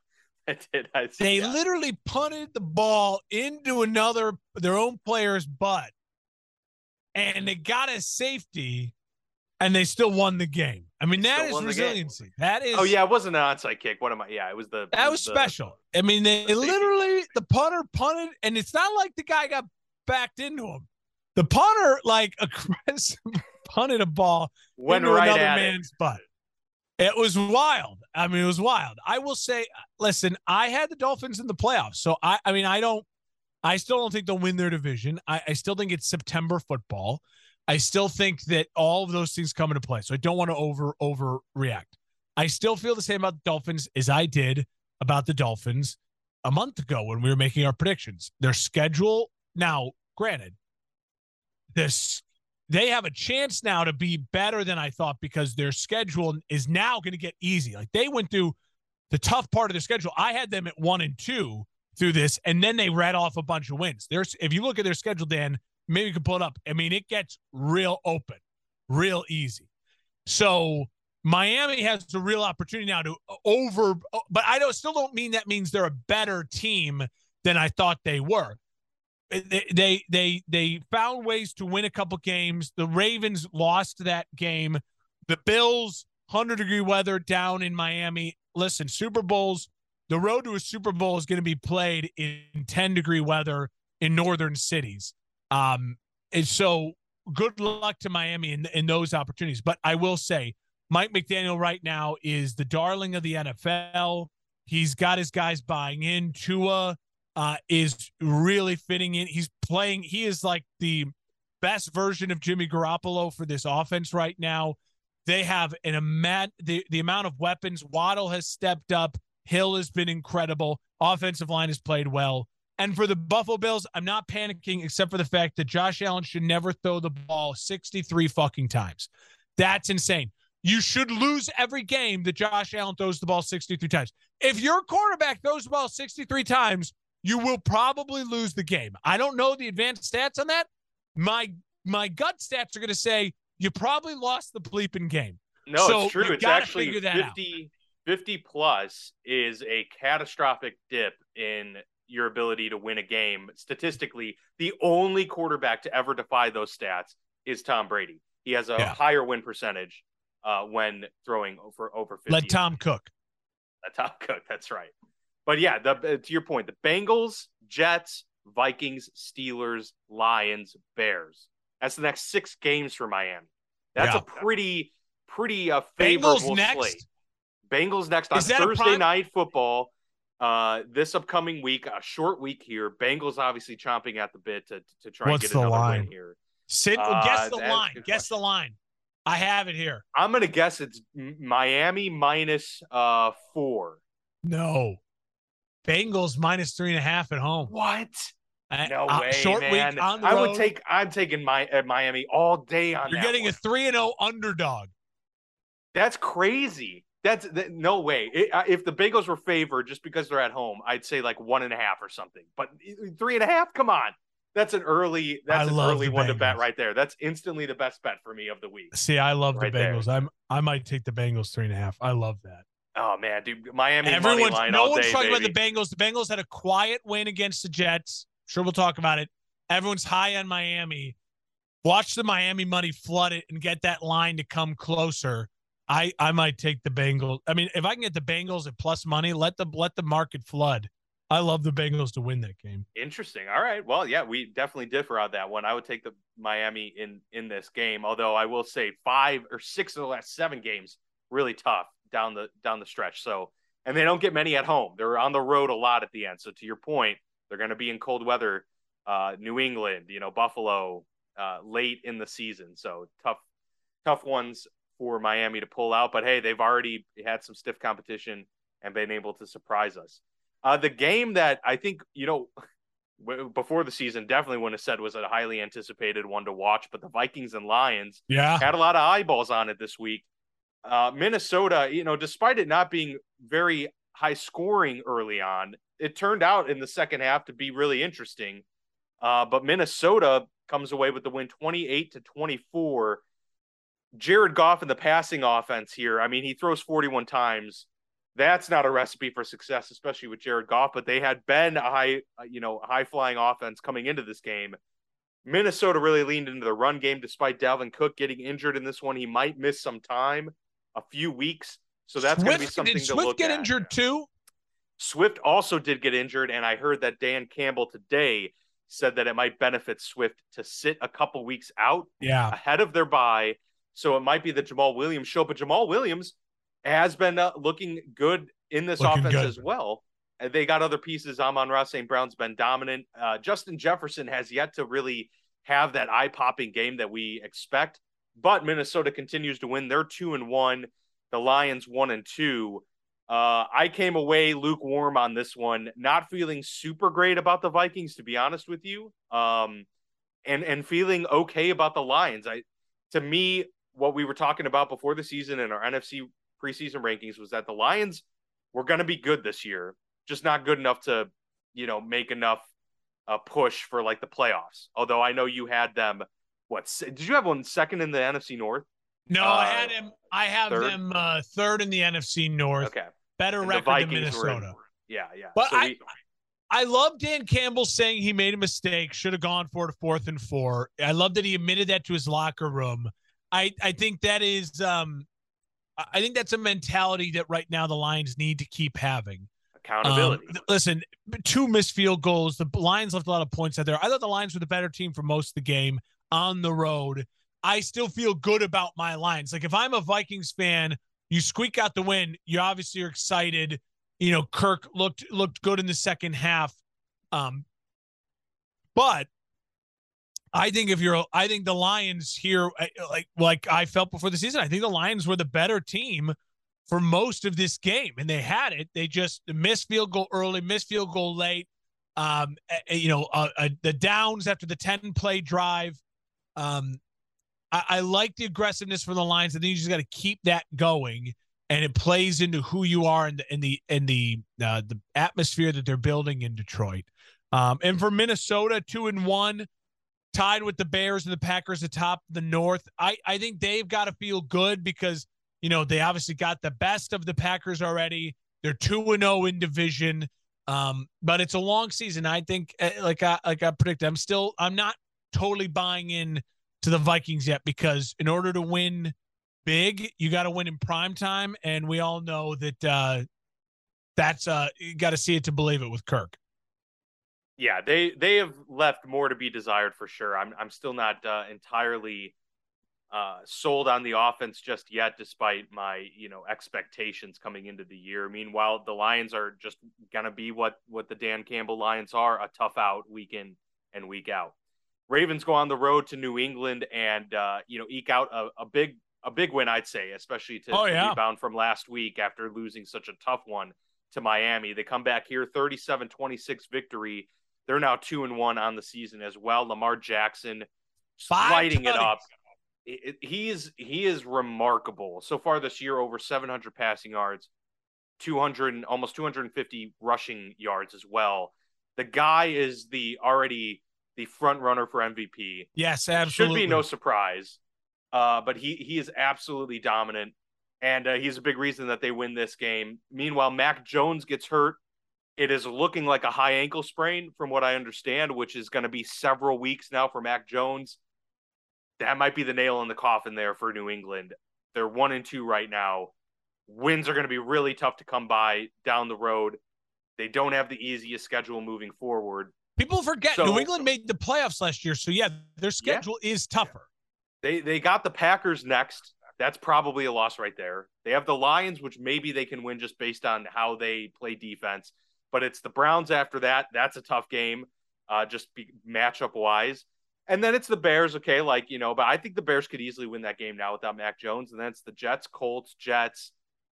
I did. I see, they yeah. literally punted the ball into another, their own player's butt. And they got a safety, and they still won the game. I mean, that is resiliency. That is. Oh, yeah, it wasn't an onside kick. What am I? Yeah, it was the. That was special. I mean, they literally, the punter punted, and it's not like the guy got backed into him. The punter, like, aggressively punted a ball into another man's butt. It was wild. I mean, it was wild. I will say, listen, I had the Dolphins in the playoffs, so I, I mean, I don't. I still don't think they'll win their division. I, I still think it's September football. I still think that all of those things come into play. So I don't want to over overreact. I still feel the same about the Dolphins as I did about the Dolphins a month ago when we were making our predictions. Their schedule now, granted, this they have a chance now to be better than I thought because their schedule is now going to get easy. Like they went through the tough part of their schedule. I had them at one and two. Through this, and then they read off a bunch of wins. There's, if you look at their schedule, Dan, maybe you can pull it up. I mean, it gets real open, real easy. So Miami has a real opportunity now to over, but I don't, still don't mean that means they're a better team than I thought they were. They, they, they, they found ways to win a couple games. The Ravens lost that game. The Bills, one hundred degree weather down in Miami. Listen, Super Bowls, the road to a Super Bowl is going to be played in ten degree weather in northern cities. Um, and so good luck to Miami in, in those opportunities. But I will say Mike McDaniel right now is the darling of the N F L. He's got his guys buying in. Tua uh, is really fitting in. He's playing. He is like the best version of Jimmy Garoppolo for this offense right now. They have an amount, the, the amount of weapons. Waddle has stepped up. Hill has been incredible. Offensive line has played well. And for the Buffalo Bills, I'm not panicking except for the fact that Josh Allen should never throw the ball sixty-three fucking times. That's insane. You should lose every game that Josh Allen throws the ball sixty-three times. If your quarterback throws the ball sixty-three times, you will probably lose the game. I don't know the advanced stats on that. My my gut stats are going to say you probably lost the bleeping game. No, so it's true. It's actually fifty. fifty- fifty plus is a catastrophic dip in your ability to win a game. Statistically, the only quarterback to ever defy those stats is Tom Brady. He has a yeah. higher win percentage uh, when throwing over, over fifty. Let Tom cook. Let Tom cook. That's right. But yeah, the, to your point, the Bengals, Jets, Vikings, Steelers, Lions, Bears. That's the next six games for Miami. That's yeah. a pretty, pretty uh, favorable Bengals next. slate. Bengals next on Thursday Night Football uh, this upcoming week, a short week here. Bengals obviously chomping at the bit to to try and get another win here. Sid, uh, guess the line. Guess the line. I have it here. I'm going to guess it's Miami minus uh, four. No. Bengals minus three and a half at home. What? No uh, way, short man. Week on the I road. would take. I'm taking my uh, Miami all day on. You're that getting one. a three and zero underdog. That's crazy. That's that, no way. It, uh, if the Bengals were favored just because they're at home, I'd say like one and a half or something. But three and a half, come on, that's an early, that's I an early one Bengals. to bet right there. That's instantly the best bet for me of the week. See, I love right the Bengals. There. I'm I might take the Bengals three and a half. I love that. Oh man, dude, Miami Everyone's, money line. No all one's day, talking baby. about the Bengals. The Bengals had a quiet win against the Jets. I'm sure, we'll talk about it. Everyone's high on Miami. Watch the Miami money flood it and get that line to come closer. I, I might take the Bengals. I mean, if I can get the Bengals at plus money, let the let the market flood. I love the Bengals to win that game. Interesting. All right. Well, yeah, we definitely differ on that one. I would take the Miami in, in this game, although I will say five or six of the last seven games really tough down the down the stretch. So, and they don't get many at home. They're on the road a lot at the end. So to your point, they're going to be in cold weather, uh, New England, you know, Buffalo, uh, late in the season. So tough, tough ones for Miami to pull out, but hey, they've already had some stiff competition and been able to surprise us. Uh, the game that I think, you know, w- before the season definitely wouldn't have said was a highly anticipated one to watch, but the Vikings and Lions yeah. had a lot of eyeballs on it this week. Uh, Minnesota, you know, despite it not being very high scoring early on, it turned out in the second half to be really interesting. Uh, but Minnesota comes away with the win twenty-eight to twenty-four. Jared Goff in the passing offense here. I mean, he throws forty-one times. That's not a recipe for success, especially with Jared Goff, but they had been a high, you know, high flying offense coming into this game. Minnesota really leaned into the run game, despite Dalvin Cook getting injured in this one. He might miss some time, a few weeks. So that's going to be something to look at. Did Swift get injured too? Swift also did get injured. And I heard that Dan Campbell today said that it might benefit Swift to sit a couple weeks out yeah. ahead of their bye. So it might be the Jamal Williams show, but Jamal Williams has been uh, looking good in this looking offense good. as well. And they got other pieces. Amon-Ra Saint Brown's been dominant. Uh, Justin Jefferson has yet to really have that eye-popping game that we expect, but Minnesota continues to win. They're two and one. The Lions one and two. Uh, I came away lukewarm on this one, not feeling super great about the Vikings, to be honest with you, um, and and feeling okay about the Lions. I, to me, what we were talking about before the season in our N F C preseason rankings was that the Lions were going to be good this year, just not good enough to, you know, make enough a push for like the playoffs. Although I know you had them, what did you have one second in the N F C North? No, uh, I had him. I have third? them uh, third in the N F C North. Okay. Better and record than Minnesota. Yeah, yeah. But so I, we, I love Dan Campbell saying he made a mistake, should have gone for it fourth and four. I love that he admitted that to his locker room. I, I think that is, um, I think that's a mentality that right now the Lions need to keep having. Accountability. Um, listen, two missed field goals. The Lions left a lot of points out there. I thought the Lions were the better team for most of the game on the road. I still feel good about my Lions. Like if I'm a Vikings fan, you squeak out the win. You obviously are excited. You know, Kirk looked looked good in the second half. Um, but I think if you're, I think the Lions here, like like I felt before the season, I think the Lions were the better team for most of this game, and they had it. They just missed field goal early, missed field goal late. Um, you know, uh, uh, the downs after the ten play drive. Um. I, I like the aggressiveness from the Lions. I think you just got to keep that going, and it plays into who you are and the in the in the uh, the atmosphere that they're building in Detroit. Um, and for Minnesota, two and one, tied with the Bears and the Packers atop the North. I I think they've got to feel good because you know they obviously got the best of the Packers already. They're two and zero in division, um, but it's a long season. I think like I like I predicted, I'm still I'm not totally buying in to the Vikings yet, because in order to win big, you got to win in prime time. And we all know that uh, that's uh, you got to see it to believe it with Kirk. Yeah. They, they have left more to be desired for sure. I'm, I'm still not uh, entirely uh, sold on the offense just yet, despite my, you know, expectations coming into the year. Meanwhile, the Lions are just going to be what, what the Dan Campbell Lions are, a tough out week in and week out. Ravens go on the road to New England and, uh, you know, eke out a, a big a big win, I'd say, especially to, oh, yeah. to rebound from last week after losing such a tough one to Miami. They come back here, thirty-seven twenty-six victory. They're now two and one on the season as well. Lamar Jackson lighting it up. It, it, he is he is remarkable. So far this year, over seven hundred passing yards, two hundred almost two hundred fifty rushing yards as well. The guy is the already... the front runner for M V P. Yes, absolutely. Should be no surprise. Uh, but he he is absolutely dominant, and uh, he's a big reason that they win this game. Meanwhile, Mac Jones gets hurt. It is looking like a high ankle sprain, from what I understand, which is going to be several weeks now for Mac Jones. That might be the nail in the coffin there for New England. They're one and two right now. Wins are going to be really tough to come by down the road. They don't have the easiest schedule moving forward. People forget so, New England made the playoffs last year, so yeah, their schedule yeah, is tougher. They they got the Packers next. That's probably a loss right there. They have the Lions, which maybe they can win just based on how they play defense. But it's the Browns after that. That's a tough game, uh, just be, matchup wise. And then it's the Bears. Okay, like you know, but I think the Bears could easily win that game now without Mac Jones. And then it's the Jets, Colts, Jets,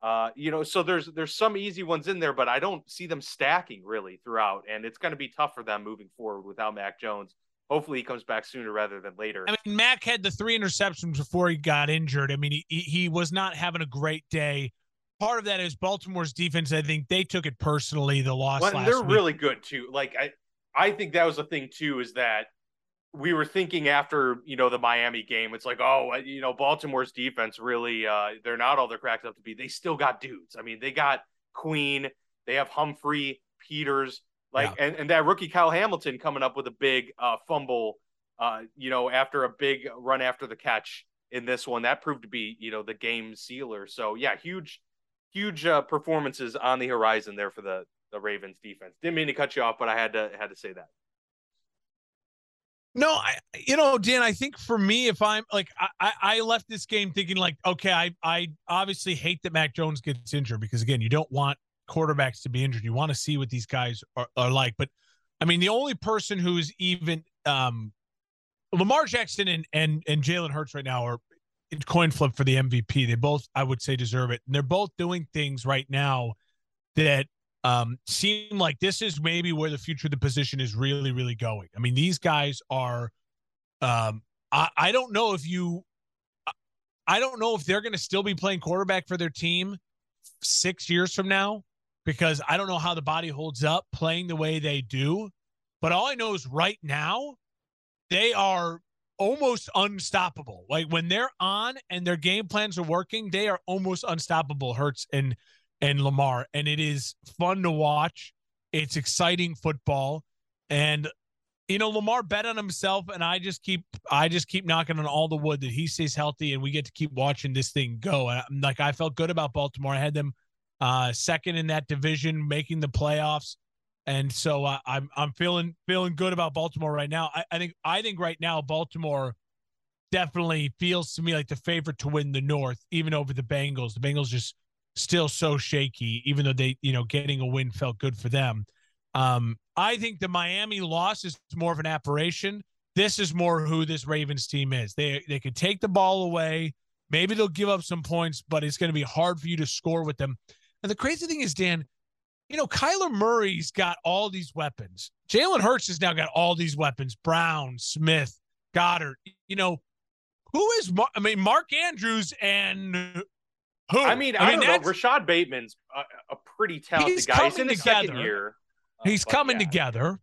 Uh, you know, so there's there's some easy ones in there, but I don't see them stacking really throughout, and it's going to be tough for them moving forward without Mac Jones. Hopefully he comes back sooner rather than later. I mean, Mac had the three interceptions before he got injured. I mean, he he was not having a great day. Part of that is Baltimore's defense. I think they took it personally, the loss well, last they're week. They're really good, too. Like, I, I think that was the thing, too, is that we were thinking after, you know, the Miami game, it's like, oh, you know, Baltimore's defense really, uh, they're not all they're cracked up to be. They still got dudes. I mean, they got Queen. They have Humphrey, Peters. Like, yeah. and, and that rookie Kyle Hamilton coming up with a big uh, fumble, uh, you know, after a big run after the catch in this one. That proved to be, you know, the game sealer. So, yeah, huge. Huge uh, performances on the horizon there for the, the Ravens defense. Didn't mean to cut you off, but I had to had to say that. No, I, you know, Dan, I think for me, if I'm like, I, I left this game thinking like, okay, I, I obviously hate that Mac Jones gets injured because, again, you don't want quarterbacks to be injured. You want to see what these guys are, are like. But, I mean, the only person who's even um, – Lamar Jackson and, and, and Jalen Hurts right now are – coin flip for the M V P. They both, I would say, deserve it. And they're both doing things right now that um, seem like this is maybe where the future of the position is really, really going. I mean, these guys are, um, I, I don't know if you, I don't know if they're going to still be playing quarterback for their team six years from now, because I don't know how the body holds up playing the way they do. But all I know is right now they are almost unstoppable. Like, when they're on and their game plans are working, they are almost unstoppable, Hurts and and Lamar. And it is fun to watch. It's exciting football. And, you know, Lamar bet on himself, and I just keep I just keep knocking on all the wood that he stays healthy and we get to keep watching this thing go. And I'm like, I felt good about Baltimore. I had them uh, second in that division, making the playoffs. And so uh, I'm I'm feeling feeling good about Baltimore right now. I, I think I think right now Baltimore definitely feels to me like the favorite to win the North, even over the Bengals. The Bengals just still so shaky, even though they, you know, getting a win felt good for them. Um, I think the Miami loss is more of an aberration. This is more who this Ravens team is. They they could take the ball away. Maybe they'll give up some points, but it's going to be hard for you to score with them. And the crazy thing is, Dan, you know, Kyler Murray's got all these weapons. Jalen Hurts has now got all these weapons. Brown, Smith, Goddard. You know, who is Mar- I mean, Mark Andrews and who? I mean, I, I mean, don't know. Rashad Bateman's a, a pretty talented he's guy. Coming he's in his together. second year. Uh, he's coming yeah. together.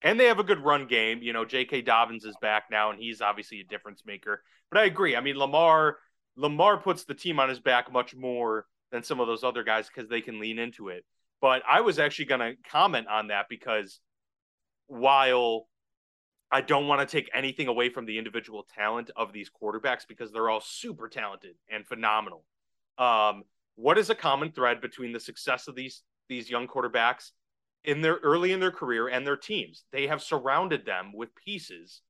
And they have a good run game. You know, J K. Dobbins is back now, and he's obviously a difference maker. But I agree. I mean, Lamar, Lamar puts the team on his back much more than some of those other guys because they can lean into it. But I was actually going to comment on that, because while I don't want to take anything away from the individual talent of these quarterbacks, because they're all super talented and phenomenal, um, what is a common thread between the success of these these young quarterbacks in their early in their career and their teams? They have surrounded them with pieces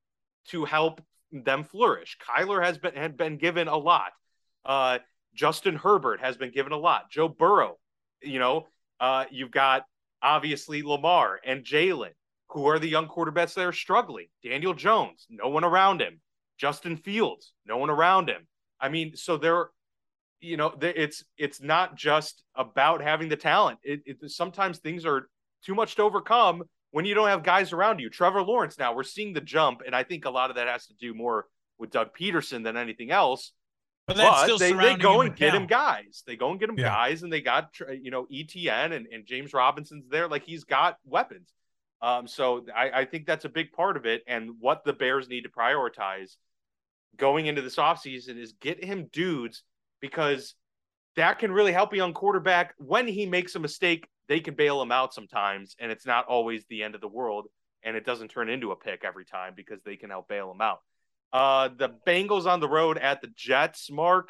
to help them flourish. Kyler has been had been given a lot. Uh, Justin Herbert has been given a lot. Joe Burrow, you know. Uh, you've got, obviously, Lamar and Jalen, who are the young quarterbacks that are struggling. Daniel Jones, no one around him. Justin Fields, no one around him. I mean, so they're, you know, they're, it's it's not just about having the talent. It, it sometimes things are too much to overcome when you don't have guys around you. Trevor Lawrence now, we're seeing the jump, and I think a lot of that has to do more with Doug Peterson than anything else. But, that's but still they, they go and get now. him guys. They go and get him yeah. guys, and they got, you know, E T N and, and James Robinson's there. Like, he's got weapons. Um, so I, I think that's a big part of it. And what the Bears need to prioritize going into this offseason is get him dudes, because that can really help a young quarterback. When he makes a mistake, they can bail him out sometimes, and it's not always the end of the world, and it doesn't turn into a pick every time because they can help bail him out. Uh, the Bengals on the road at the Jets, Mark.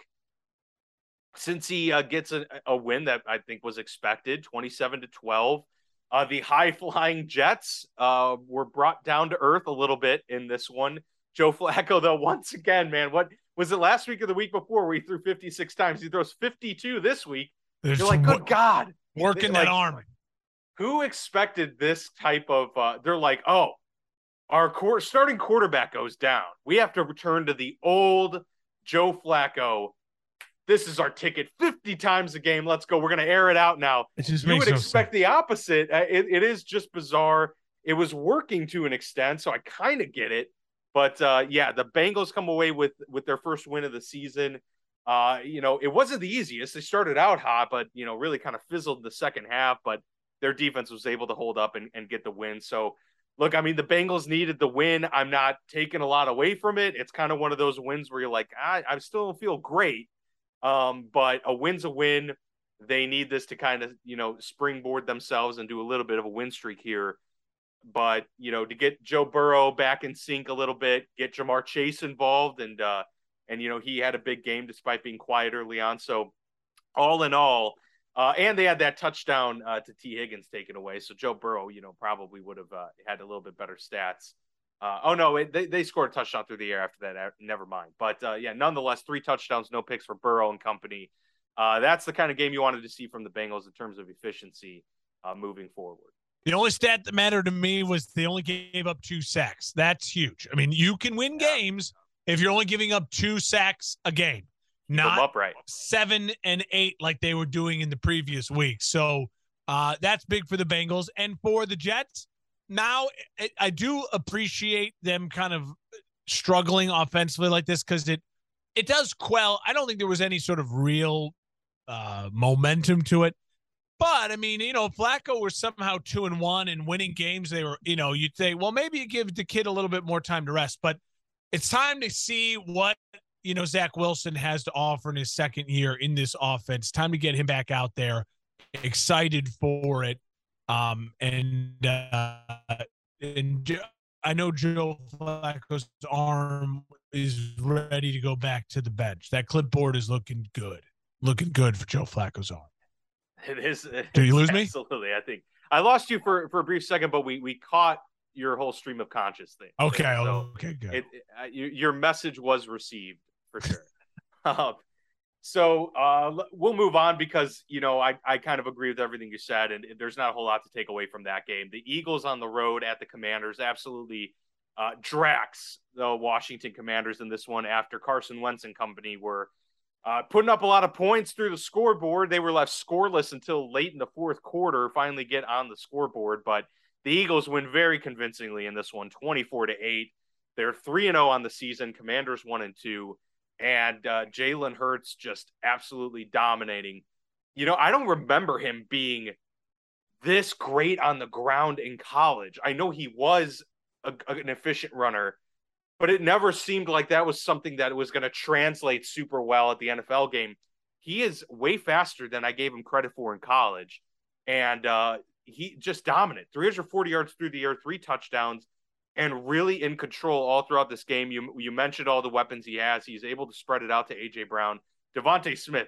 Since he uh, gets a, a win that I think was expected, twenty-seven to twelve, uh, the high-flying Jets uh, were brought down to earth a little bit in this one. Joe Flacco, though, once again, man, what was it last week or the week before where he threw fifty-six times? He throws fifty-two this week. There's You're like, good wor- God. Working that like, arm. Who expected this type of uh, – they're like, oh, our core, starting quarterback goes down. We have to return to the old Joe Flacco this is our ticket fifty times a game. Let's go. We're going to air it out now. It just you makes would no expect sense. The opposite. It, it is just bizarre. It was working to an extent, so I kind of get it. But, uh, yeah, the Bengals come away with, with their first win of the season. Uh, you know, it wasn't the easiest. They started out hot, but, you know, really kind of fizzled the second half. But their defense was able to hold up and, and get the win. So, look, I mean, the Bengals needed the win. I'm not taking a lot away from it. It's kind of one of those wins where you're like, ah, I still don't feel great. Um, but a win's a win. They need this to kind of, you know, springboard themselves and do a little bit of a win streak here. But, you know, to get Joe Burrow back in sync a little bit, get Jamar Chase involved. And, uh, and you know, he had a big game despite being quiet early on. So all in all, Uh, and they had that touchdown uh, to T. Higgins taken away. So Joe Burrow, you know, probably would have uh, had a little bit better stats. Uh, oh, no, it, they, they scored a touchdown through the air after that. Never mind. But, uh, yeah, nonetheless, three touchdowns, no picks for Burrow and company. Uh, that's the kind of game you wanted to see from the Bengals in terms of efficiency uh, moving forward. The only stat that mattered to me was they only gave up two sacks. That's huge. I mean, you can win yeah. games if you're only giving up two sacks a game. Not upright. seven and eight like they were doing in the previous week. So uh, that's big for the Bengals. And for the Jets, now I, I do appreciate them kind of struggling offensively like this because it, it does quell. I don't think there was any sort of real uh, momentum to it. But, I mean, you know, Flacco were somehow two and one and winning games. They were, you know, you'd say, well, maybe you give the kid a little bit more time to rest. But it's time to see what you know, Zach Wilson has to offer in his second year in this offense. Time to get him back out there. Excited for it. Um, and, uh, and I know Joe Flacco's arm is ready to go back to the bench. That clipboard is looking good. Looking good for Joe Flacco's arm. It is. It Do you lose absolutely, me? Absolutely, I think. I lost you for, for a brief second, but we, we caught your whole stream of conscious thing. Okay, so okay, good. It, it, uh, your message was received. For sure. um, so uh, we'll move on because, you know, I, I kind of agree with everything you said, and there's not a whole lot to take away from that game. The Eagles on the road at the Commanders absolutely uh, drax the Washington Commanders in this one after Carson Wentz and company were uh, putting up a lot of points through the scoreboard. They were left scoreless until late in the fourth quarter, finally get on the scoreboard. But the Eagles win very convincingly in this one, twenty-four to eight. They're three and oh on the season, Commanders one and two. And uh, Jalen Hurts just absolutely dominating. You know, I don't remember him being this great on the ground in college. I know he was a, an efficient runner, but it never seemed like that was something that was going to translate super well at the N F L game. He is way faster than I gave him credit for in college. And uh, he just dominant. three hundred forty yards through the air, three touchdowns. And really in control all throughout this game. You you mentioned all the weapons he has. He's able to spread it out to A J. Brown. Devontae Smith, one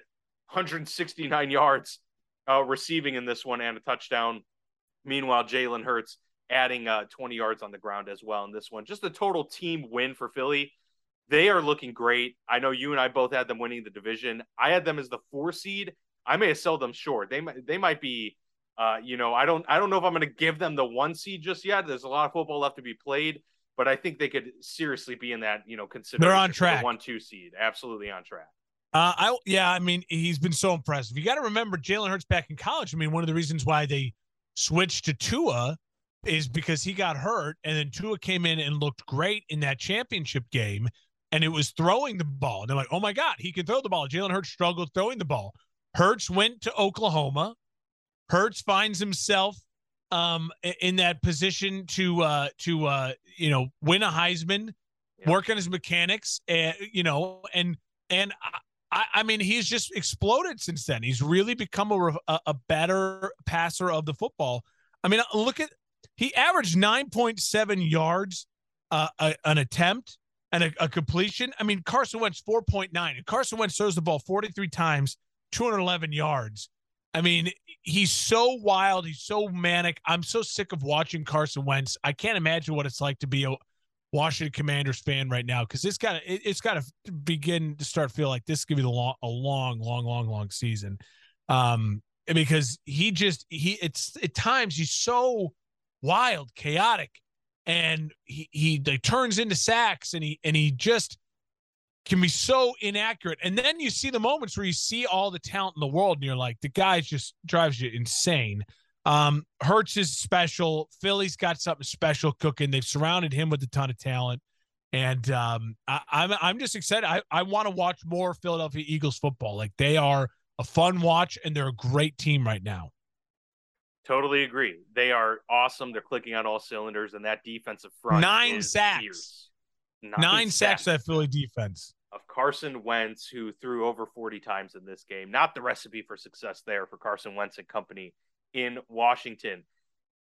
hundred sixty-nine yards uh, receiving in this one and a touchdown. Meanwhile, Jalen Hurts adding uh, twenty yards on the ground as well in this one. Just a total team win for Philly. They are looking great. I know you and I both had them winning the division. I had them as the four seed. I may have sold them short. They might, they might be... Uh, you know, I don't I don't know if I'm going to give them the one seed just yet. There's a lot of football left to be played, but I think they could seriously be in that, you know, consideration. They're on track. The one, two seed. Absolutely on track. Uh, I Yeah, I mean, he's been so impressive. You got to remember Jalen Hurts back in college. I mean, one of the reasons why they switched to Tua is because he got hurt, and then Tua came in and looked great in that championship game, and it was throwing the ball. They're like, oh, my God, he can throw the ball. Jalen Hurts struggled throwing the ball. Hurts went to Oklahoma. Hurts finds himself um, in that position to, uh, to uh, you know, win a Heisman, yeah. work on his mechanics, and, you know, and and I, I mean, he's just exploded since then. He's really become a, a better passer of the football. I mean, look at he averaged nine point seven yards uh, a, an attempt and a, a completion. I mean, Carson Wentz four point nine. Carson Wentz throws the ball forty-three times, two hundred eleven yards. I mean, he's so wild. He's so manic. I'm so sick of watching Carson Wentz. I can't imagine what it's like to be a Washington Commanders fan right now because it's got to it's got to begin to start feel like this is going to be a long, a long, long, long, long season. Um, because he just he it's at times he's so wild, chaotic, and he he like, turns into sacks and he and he just can be so inaccurate. And then you see the moments where you see all the talent in the world and you're like, the guy just drives you insane. Um, Hurts is special. Philly's got something special cooking. They've surrounded him with a ton of talent. And um, I, I'm, I'm just excited. I, I want to watch more Philadelphia Eagles football. Like, they are a fun watch and they're a great team right now. Totally agree. They are awesome. They're clicking on all cylinders, and that defensive front. Nine sacks. Nine, Nine sacks, that Philly defense. Of Carson Wentz, who threw over forty times in this game. Not the recipe for success there for Carson Wentz and company in Washington.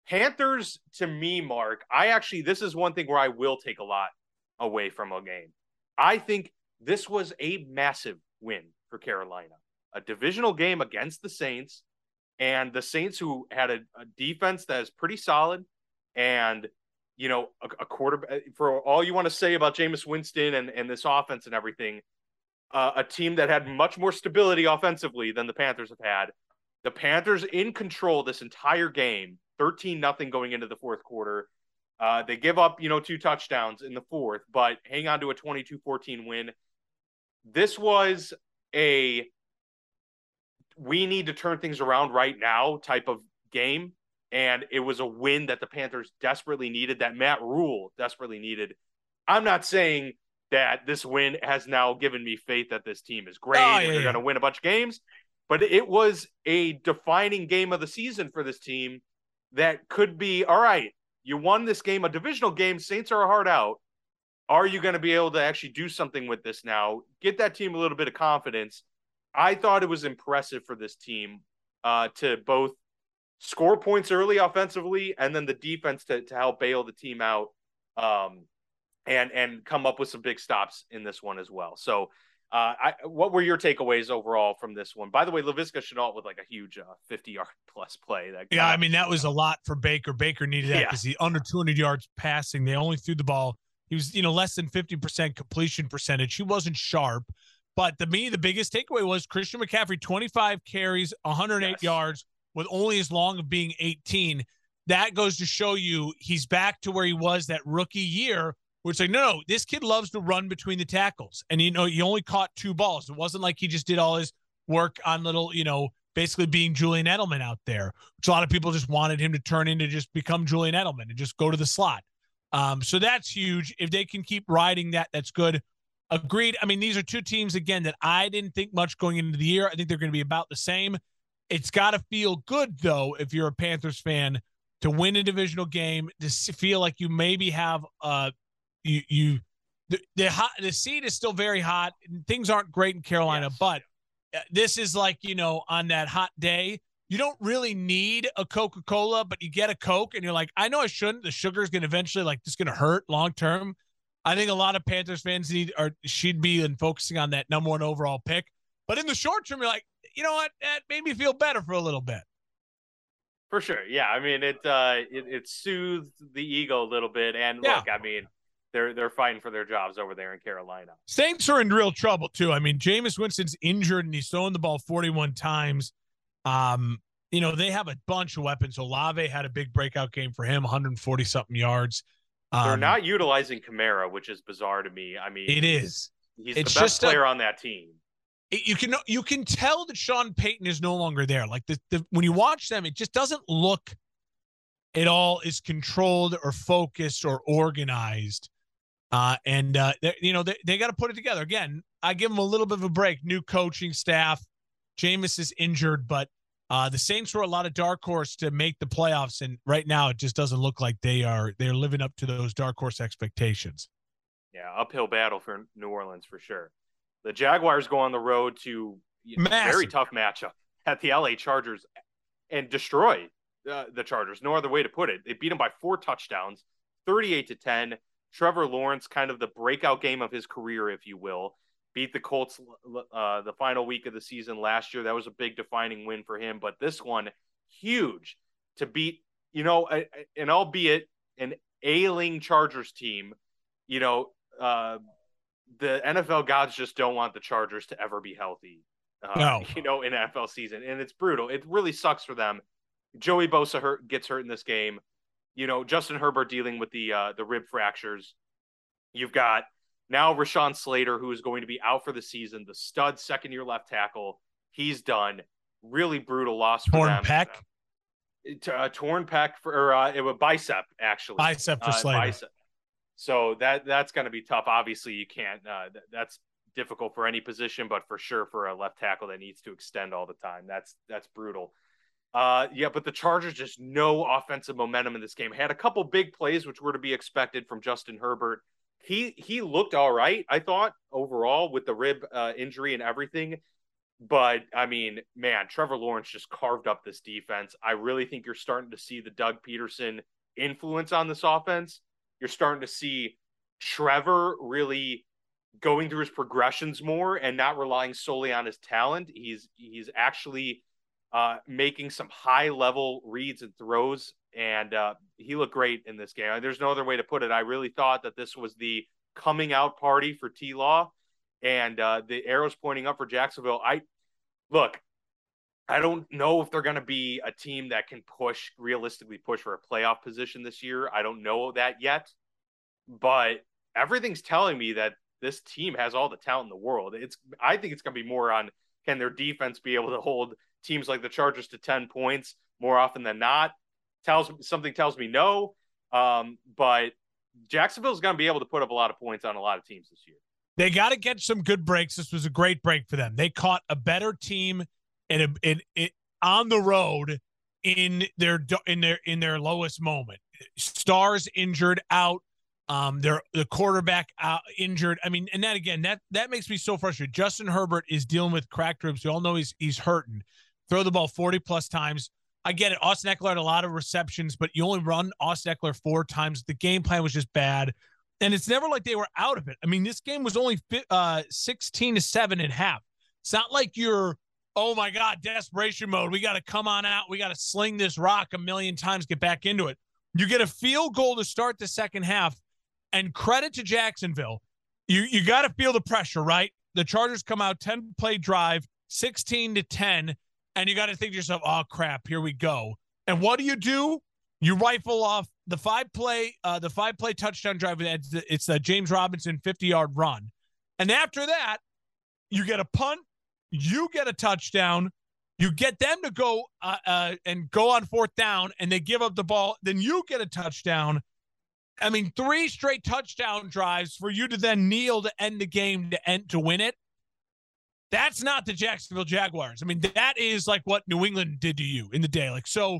Panthers, to me, Mark, I actually, this is one thing where I will take a lot away from a game. I think this was a massive win for Carolina. A divisional game against the Saints, and the Saints, who had a, a defense that is pretty solid, and, you know, a, a quarterback, for all you want to say about Jameis Winston and, and this offense and everything, uh, a team that had much more stability offensively than the Panthers have had. The Panthers in control this entire game, thirteen nothing going into the fourth quarter. Uh, they give up, you know, two touchdowns in the fourth, but hang on to a twenty-two fourteen win. This was a we need to turn things around right now type of game. And it was a win that the Panthers desperately needed, that Matt Rule desperately needed. I'm not saying that this win has now given me faith that this team is great oh, yeah, and they're yeah. going to win a bunch of games, but it was a defining game of the season for this team that could be, all right, you won this game, a divisional game, Saints are hard out. Are you going to be able to actually do something with this now? Get that team a little bit of confidence. I thought it was impressive for this team uh, to both score points early offensively, and then the defense to, to help bail the team out um, and and come up with some big stops in this one as well. So uh, I, what were your takeaways overall from this one? By the way, LaVisca Chenault with like a huge fifty-yard uh, plus play. That yeah, I mean, that was a lot for Baker. Baker needed that because yeah. he under two hundred yards passing. They only threw the ball. He was, you know, less than fifty percent completion percentage. He wasn't sharp. But to me, the biggest takeaway was Christian McCaffrey, twenty-five carries, one hundred eight yes. yards, with only as long of being eighteen. That goes to show you he's back to where he was that rookie year, where it's like, no, no, this kid loves to run between the tackles. And, you know, he only caught two balls. It wasn't like he just did all his work on little, you know, basically being Julian Edelman out there, which a lot of people just wanted him to turn into, just become Julian Edelman and just go to the slot. Um, so that's huge. If they can keep riding that, that's good. Agreed. I mean, these are two teams, again, that I didn't think much going into the year. I think they're going to be about the same. It's got to feel good, though, if you're a Panthers fan, to win a divisional game, to feel like you maybe have uh, you you the the, hot, the seed is still very hot. And things aren't great in Carolina, yes. but this is like, you know, on that hot day, you don't really need a Coca-Cola, but you get a Coke, and you're like, I know I shouldn't. The sugar is going to eventually, like, this is going to hurt long term. I think a lot of Panthers fans need or should be in focusing on that number one overall pick. But in the short term, you're like, you know what? That made me feel better for a little bit. For sure. Yeah. I mean, it, uh, it, it soothed the ego a little bit. And yeah. look, I mean, they're, they're fighting for their jobs over there in Carolina. Saints are in real trouble too. I mean, Jameis Winston's injured and he's throwing the ball forty-one times. Um, you know, they have a bunch of weapons. Olave had a big breakout game for him, one hundred forty something yards. Um, they're not utilizing Kamara, which is bizarre to me. I mean, it is, he's, he's it's the best just player a- on that team. You can you can tell that Sean Payton is no longer there. Like the, the when you watch them, it just doesn't look at all as controlled or focused or organized. Uh, and uh, you know they they got to put it together again. I give them a little bit of a break. New coaching staff. Jameis is injured, but uh, the Saints were a lot of dark horse to make the playoffs, and right now it just doesn't look like they are they're living up to those dark horse expectations. Yeah, uphill battle for New Orleans for sure. The Jaguars go on the road to a very tough matchup at the L A Chargers and destroy uh, the Chargers. No other way to put it. They beat them by four touchdowns, thirty-eight to ten. Trevor Lawrence, kind of the breakout game of his career, if you will, beat the Colts uh, the final week of the season last year. That was a big defining win for him. But this one, huge to beat, you know, a, a, and albeit an ailing Chargers team, you know, uh, the N F L gods just don't want the Chargers to ever be healthy, uh, no. you know, in N F L season. And it's brutal. It really sucks for them. Joey Bosa hurt, gets hurt in this game. You know, Justin Herbert dealing with the, uh, the rib fractures. You've got Now Rashawn Slater, who is going to be out for the season, the stud second-year left tackle, he's done. Really brutal loss for torn them. Peck? T- uh, torn pec for uh, it was bicep, actually. Bicep for uh, Slater. Bicep. So that that's going to be tough. Obviously, you can't uh, – that's difficult for any position, but for sure for a left tackle that needs to extend all the time. That's that's brutal. Uh, yeah, but the Chargers just no offensive momentum in this game. Had a couple big plays, which were to be expected from Justin Herbert. He he looked all right, I thought, overall with the rib uh, injury and everything. But, I mean, man, Trevor Lawrence just carved up this defense. I really think you're starting to see the Doug Peterson influence on this offense. You're starting to see Trevor really going through his progressions more and not relying solely on his talent. He's he's actually uh, making some high-level reads and throws, and uh, he looked great in this game. There's no other way to put it. I really thought that this was the coming-out party for T-Law. And uh, the arrow's pointing up for Jacksonville. I look, I don't know if they're going to be a team that can push, realistically push for a playoff position this year. I don't know that yet, but everything's telling me that this team has all the talent in the world. It's, I think it's going to be more on, can their defense be able to hold teams like the Chargers to ten points more often than not? Tells something tells me no, um, but Jacksonville's going to be able to put up a lot of points on a lot of teams this year. They got to get some good breaks. This was a great break for them. They caught a better team in a, in, in, on the road in their in their in their lowest moment. Stars injured out, um, their the quarterback out, injured. I mean, and that again, that that makes me so frustrated. Justin Herbert is dealing with cracked ribs. We all know he's he's hurting. Throw the ball forty plus times. I get it. Austin Eckler had a lot of receptions, but you only run Austin Eckler four times. The game plan was just bad. And it's never like they were out of it. I mean, this game was only uh, sixteen to seven at half. It's not like you're, oh my God, desperation mode. We got to come on out. We got to sling this rock a million times, get back into it. You get a field goal to start the second half, and credit to Jacksonville. You you got to feel the pressure, right? The Chargers come out, ten play drive, sixteen to ten, and you got to think to yourself, oh crap, here we go. And what do you do? You rifle off the five-play, uh, the five-play touchdown drive. It's the James Robinson fifty-yard run, and after that, you get a punt, you get a touchdown, you get them to go uh, uh, and go on fourth down, and they give up the ball. Then you get a touchdown. I mean, three straight touchdown drives for you to then kneel to end the game to end to win it. That's not the Jacksonville Jaguars. I mean, that is like what New England did to you in the day. Like so.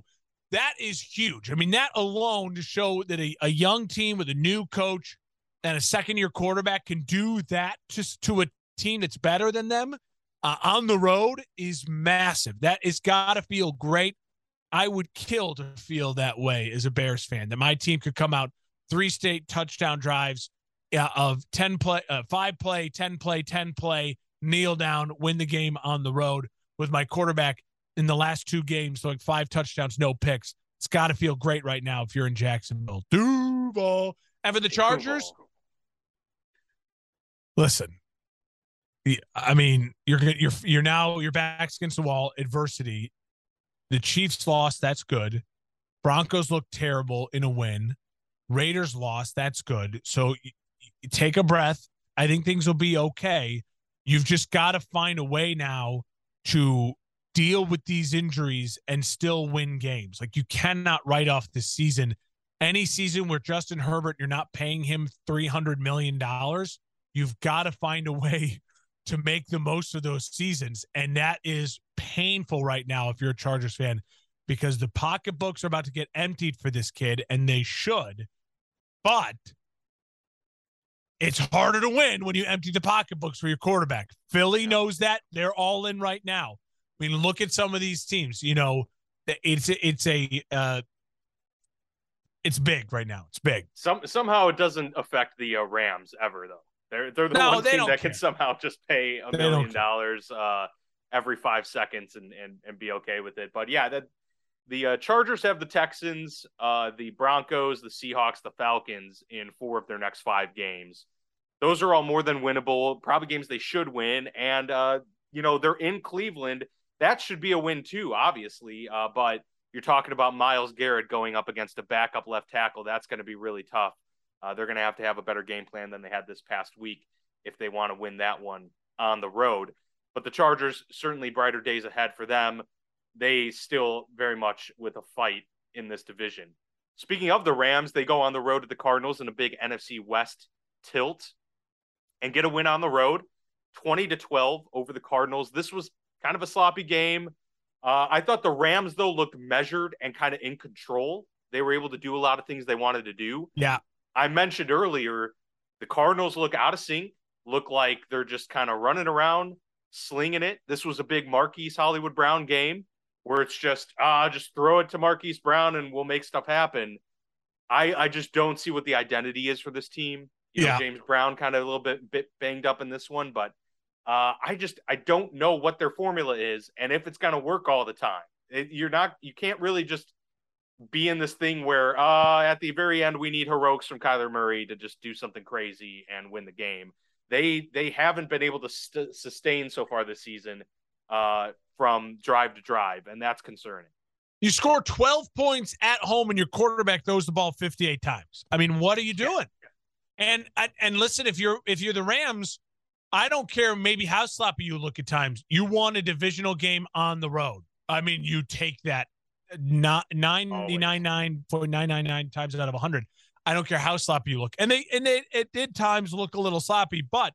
That is huge. I mean, that alone to show that a, a young team with a new coach and a second-year quarterback can do that just to a team that's better than them uh, on the road is massive. That has got to feel great. I would kill to feel that way as a Bears fan, that my team could come out three straight touchdown drives uh, of ten play, uh, five play, ten play, ten play, kneel down, win the game on the road with my quarterback in the last two games, like five touchdowns, no picks. It's got to feel great right now if you're in Jacksonville. Duval. And for the Chargers, listen, I mean, you're you're you're now your back's against the wall. Adversity. The Chiefs lost. That's good. Broncos looked terrible in a win. Raiders lost. That's good. So you, you take a breath. I think things will be okay. You've just got to find a way now to deal with these injuries and still win games. Like you cannot write off this season. Any season where Justin Herbert, you're not paying him three hundred million dollars. You've got to find a way to make the most of those seasons. And that is painful right now if you're a Chargers fan, because the pocketbooks are about to get emptied for this kid, and they should, but it's harder to win when you empty the pocketbooks for your quarterback. Philly knows that. They're all in right now. I mean, look at some of these teams. You know, it's it's a uh, it's big right now. It's big. Some somehow it doesn't affect the uh, Rams ever though. They're they're the no, one they team that care. Can somehow just pay a they million dollars uh, every five seconds and, and and be okay with it. But yeah, that the uh, Chargers have the Texans, uh, the Broncos, the Seahawks, the Falcons in four of their next five games. Those are all more than winnable. Probably games they should win, and uh, you know they're in Cleveland. That should be a win too, obviously. Uh, but you're talking about Myles Garrett going up against a backup left tackle. That's going to be really tough Uh, they're going to have to have a better game plan than they had this past week if they want to win that one on the road. But the Chargers, certainly brighter days ahead for them. They still very much with a fight in this division. Speaking of the Rams, they go on the road to the Cardinals in a big N F C West tilt and get a win on the road, twenty to twelve over the Cardinals. This was kind of a sloppy game. Uh, I thought the Rams, though, looked measured and kind of in control. They were able to do a lot of things they wanted to do. Yeah. I mentioned earlier, the Cardinals look out of sync, look like they're just kind of running around, slinging it. This was a big Marquise Hollywood Brown game where it's just, ah, just throw it to Marquise Brown and we'll make stuff happen. I, I just don't see what the identity is for this team. You yeah. know, James Brown kind of a little bit, bit banged up in this one, but uh, I just, I don't know what their formula is and if it's going to work all the time. It, you're not, you can't really just be in this thing where uh, at the very end, we need heroics from Kyler Murray to just do something crazy and win the game. They, they haven't been able to st- sustain so far this season uh, from drive to drive. And that's concerning. You score twelve points at home and your quarterback throws the ball fifty-eight times. I mean, what are you doing? Yeah. And, and listen, if you're, if you're the Rams, I don't care maybe how sloppy you look at times. You won a divisional game on the road. I mean, you take that. Not ninety-nine point nine nine nine times out of one hundred. I don't care how sloppy you look. And they and they it did times look a little sloppy, but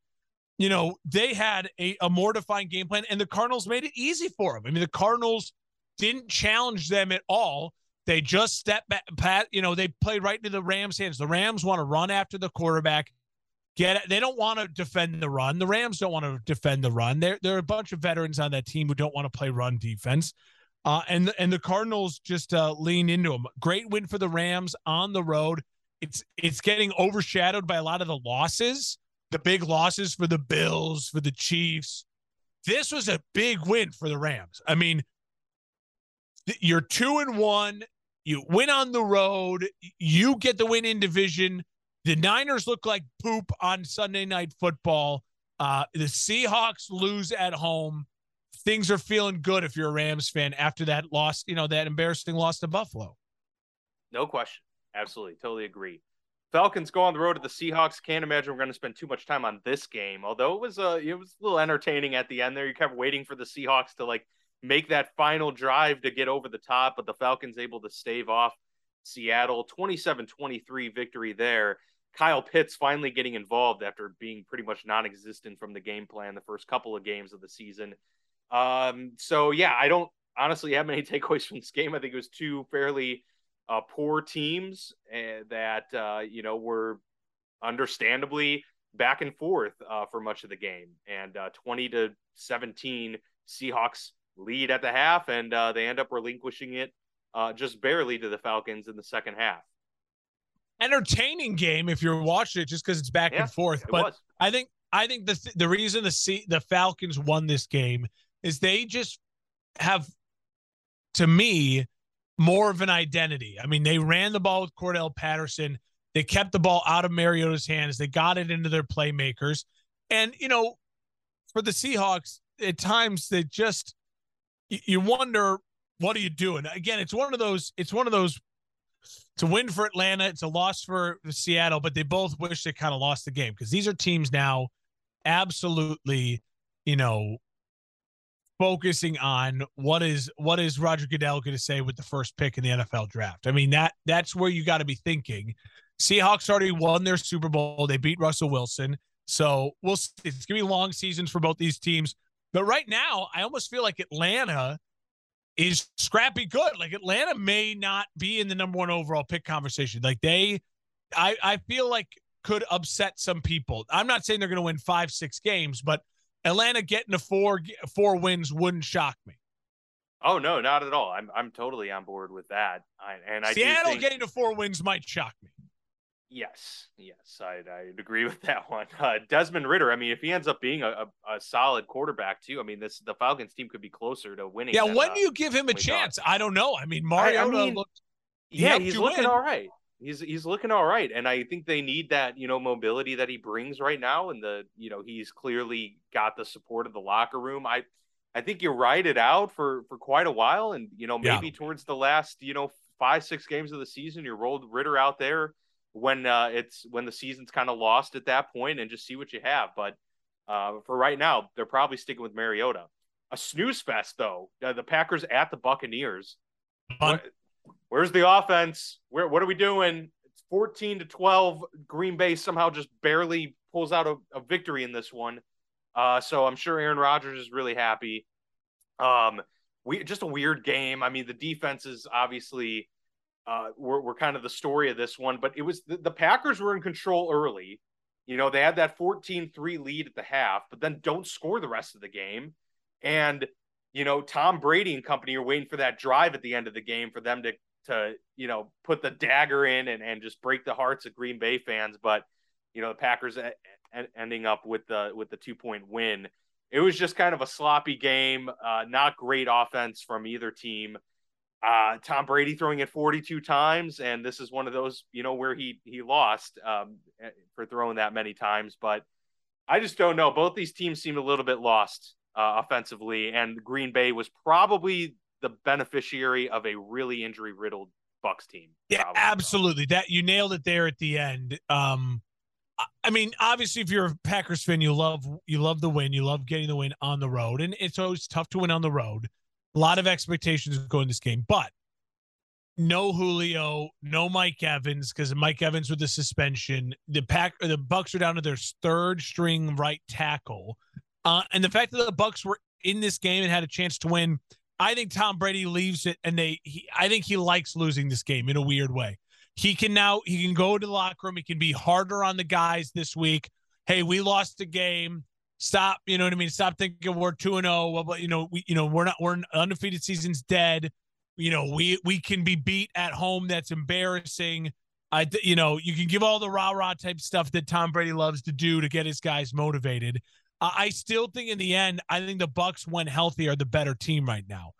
you know, they had a, a mortifying game plan and the Cardinals made it easy for them. I mean, the Cardinals didn't challenge them at all. They just stepped back, pat, you know, they played right into the Rams' hands. The Rams want to run after the quarterback. Get it. They don't want to defend the run. The Rams don't want to defend the run. There there are a bunch of veterans on that team who don't want to play run defense. Uh, and, and the Cardinals just uh, lean into them. Great win for the Rams on the road. It's it's getting overshadowed by a lot of the losses, the big losses for the Bills, for the Chiefs. This was a big win for the Rams. I mean, you're two and one. You win on the road. You get the win in division. The Niners look like poop on Sunday Night Football. Uh, the Seahawks lose at home. Things are feeling good if you're a Rams fan after that loss, you know, that embarrassing loss to Buffalo. No question. Absolutely. Totally agree. Falcons go on the road to the Seahawks. Can't imagine we're going to spend too much time on this game, although it was a, it was a little entertaining at the end there. You kept waiting for the Seahawks to like make that final drive to get over the top, but the Falcons able to stave off Seattle. twenty-seven twenty-three victory there. Kyle Pitts finally getting involved after being pretty much non-existent from the game plan the first couple of games of the season. Um, so yeah, I don't honestly have many takeaways from this game. I think it was two fairly, uh, poor teams uh, that, uh, you know, were understandably back and forth, uh, for much of the game and, uh, twenty to seventeen Seahawks lead at the half. And, uh, they end up relinquishing it, uh, just barely to the Falcons in the second half. Entertaining game. If you're watching it just cause it's back yeah, and forth, but was. I think, I think the, th- the reason the C- the Falcons won this game is they just have, to me, more of an identity. I mean, they ran the ball with Cordell Patterson. They kept the ball out of Mariota's hands. They got it into their playmakers. And, you know, for the Seahawks, at times they just y- – you wonder, what are you doing? Again, it's one of those – it's one of those – it's a win for Atlanta. It's a loss for Seattle, but they both wish they kind of lost the game because these are teams now absolutely, you know, focusing on what is what is Roger Goodell going to say with the first pick in the N F L draft. I mean, that that's where you got to be thinking. Seahawks already won their Super Bowl. They beat Russell Wilson. So we'll see. It's going to be long seasons for both these teams. But right now, I almost feel like Atlanta is scrappy good. Like Atlanta may not be in the number one overall pick conversation. Like they, I, I feel like could upset some people. I'm not saying they're going to win five, six games, but Atlanta getting to four four wins wouldn't shock me. Oh no, not at all. I'm I'm totally on board with that. I, and I Seattle do think, getting to four wins might shock me. Yes, yes, I I'd agree with that one. Uh, Desmond Ridder. I mean, if he ends up being a, a, a solid quarterback too, I mean, this the Falcons team could be closer to winning. Yeah, than, when uh, do you give him a chance? Done. I don't know. I mean, Mariota I mean, looked. He yeah, he's looking in. all right. He's he's looking all right, and I think they need that, you know, mobility that he brings right now, and the, you know, he's clearly got the support of the locker room. I I think you ride it out for, for quite a while, and, you know, maybe yeah. towards the last, you know, five, six games of the season, you rolled Ridder out there when uh, it's when the season's kind of lost at that point and just see what you have. But uh, for right now, they're probably sticking with Mariota. A snooze fest, though. Uh, the Packers at the Buccaneers. What, where's the offense? Where? What are we doing? It's fourteen to twelve. Green Bay somehow just barely pulls out a, a victory in this one. Uh, so I'm sure Aaron Rodgers is really happy. Um, we just a weird game. I mean, the defense is obviously uh, we're, we're kind of the story of this one, but it was the, the Packers were in control early. You know, they had that fourteen three lead at the half, but then don't score the rest of the game. And, you know, Tom Brady and company are waiting for that drive at the end of the game for them to, to, you know, put the dagger in and, and just break the hearts of Green Bay fans. But, you know, the Packers a- a- ending up with the, with the two point win. It was just kind of a sloppy game. Uh, not great offense from either team. Uh, Tom Brady throwing it forty-two times. And this is one of those, you know, where he, he lost um, for throwing that many times, but I just don't know. Both these teams seem a little bit lost Uh, offensively, and Green Bay was probably the beneficiary of a really injury-riddled Bucs team. Yeah, absolutely. That you nailed it there at the end. Um, I mean, obviously, if you're a Packers fan, you love you love the win. You love getting the win on the road, and it's always tough to win on the road. A lot of expectations go in this game, but no Julio, no Mike Evans, because Mike Evans with the suspension. The pack, or the Bucs are down to their third-string right tackle. Uh, and the fact that the Bucs were in this game and had a chance to win, I think Tom Brady leaves it, and they. He, I think he likes losing this game in a weird way. He can now he can go to the locker room. He can be harder on the guys this week. Hey, we lost the game. Stop, you know what I mean. Stop thinking we're two and zero. Well, you know we, you know we're not. We're undefeated. Season's dead. You know we we can be beat at home. That's embarrassing. I, you know, you can give all the rah rah type stuff that Tom Brady loves to do to get his guys motivated. I still think in the end, I think the Bucs, when healthy, are the better team right now.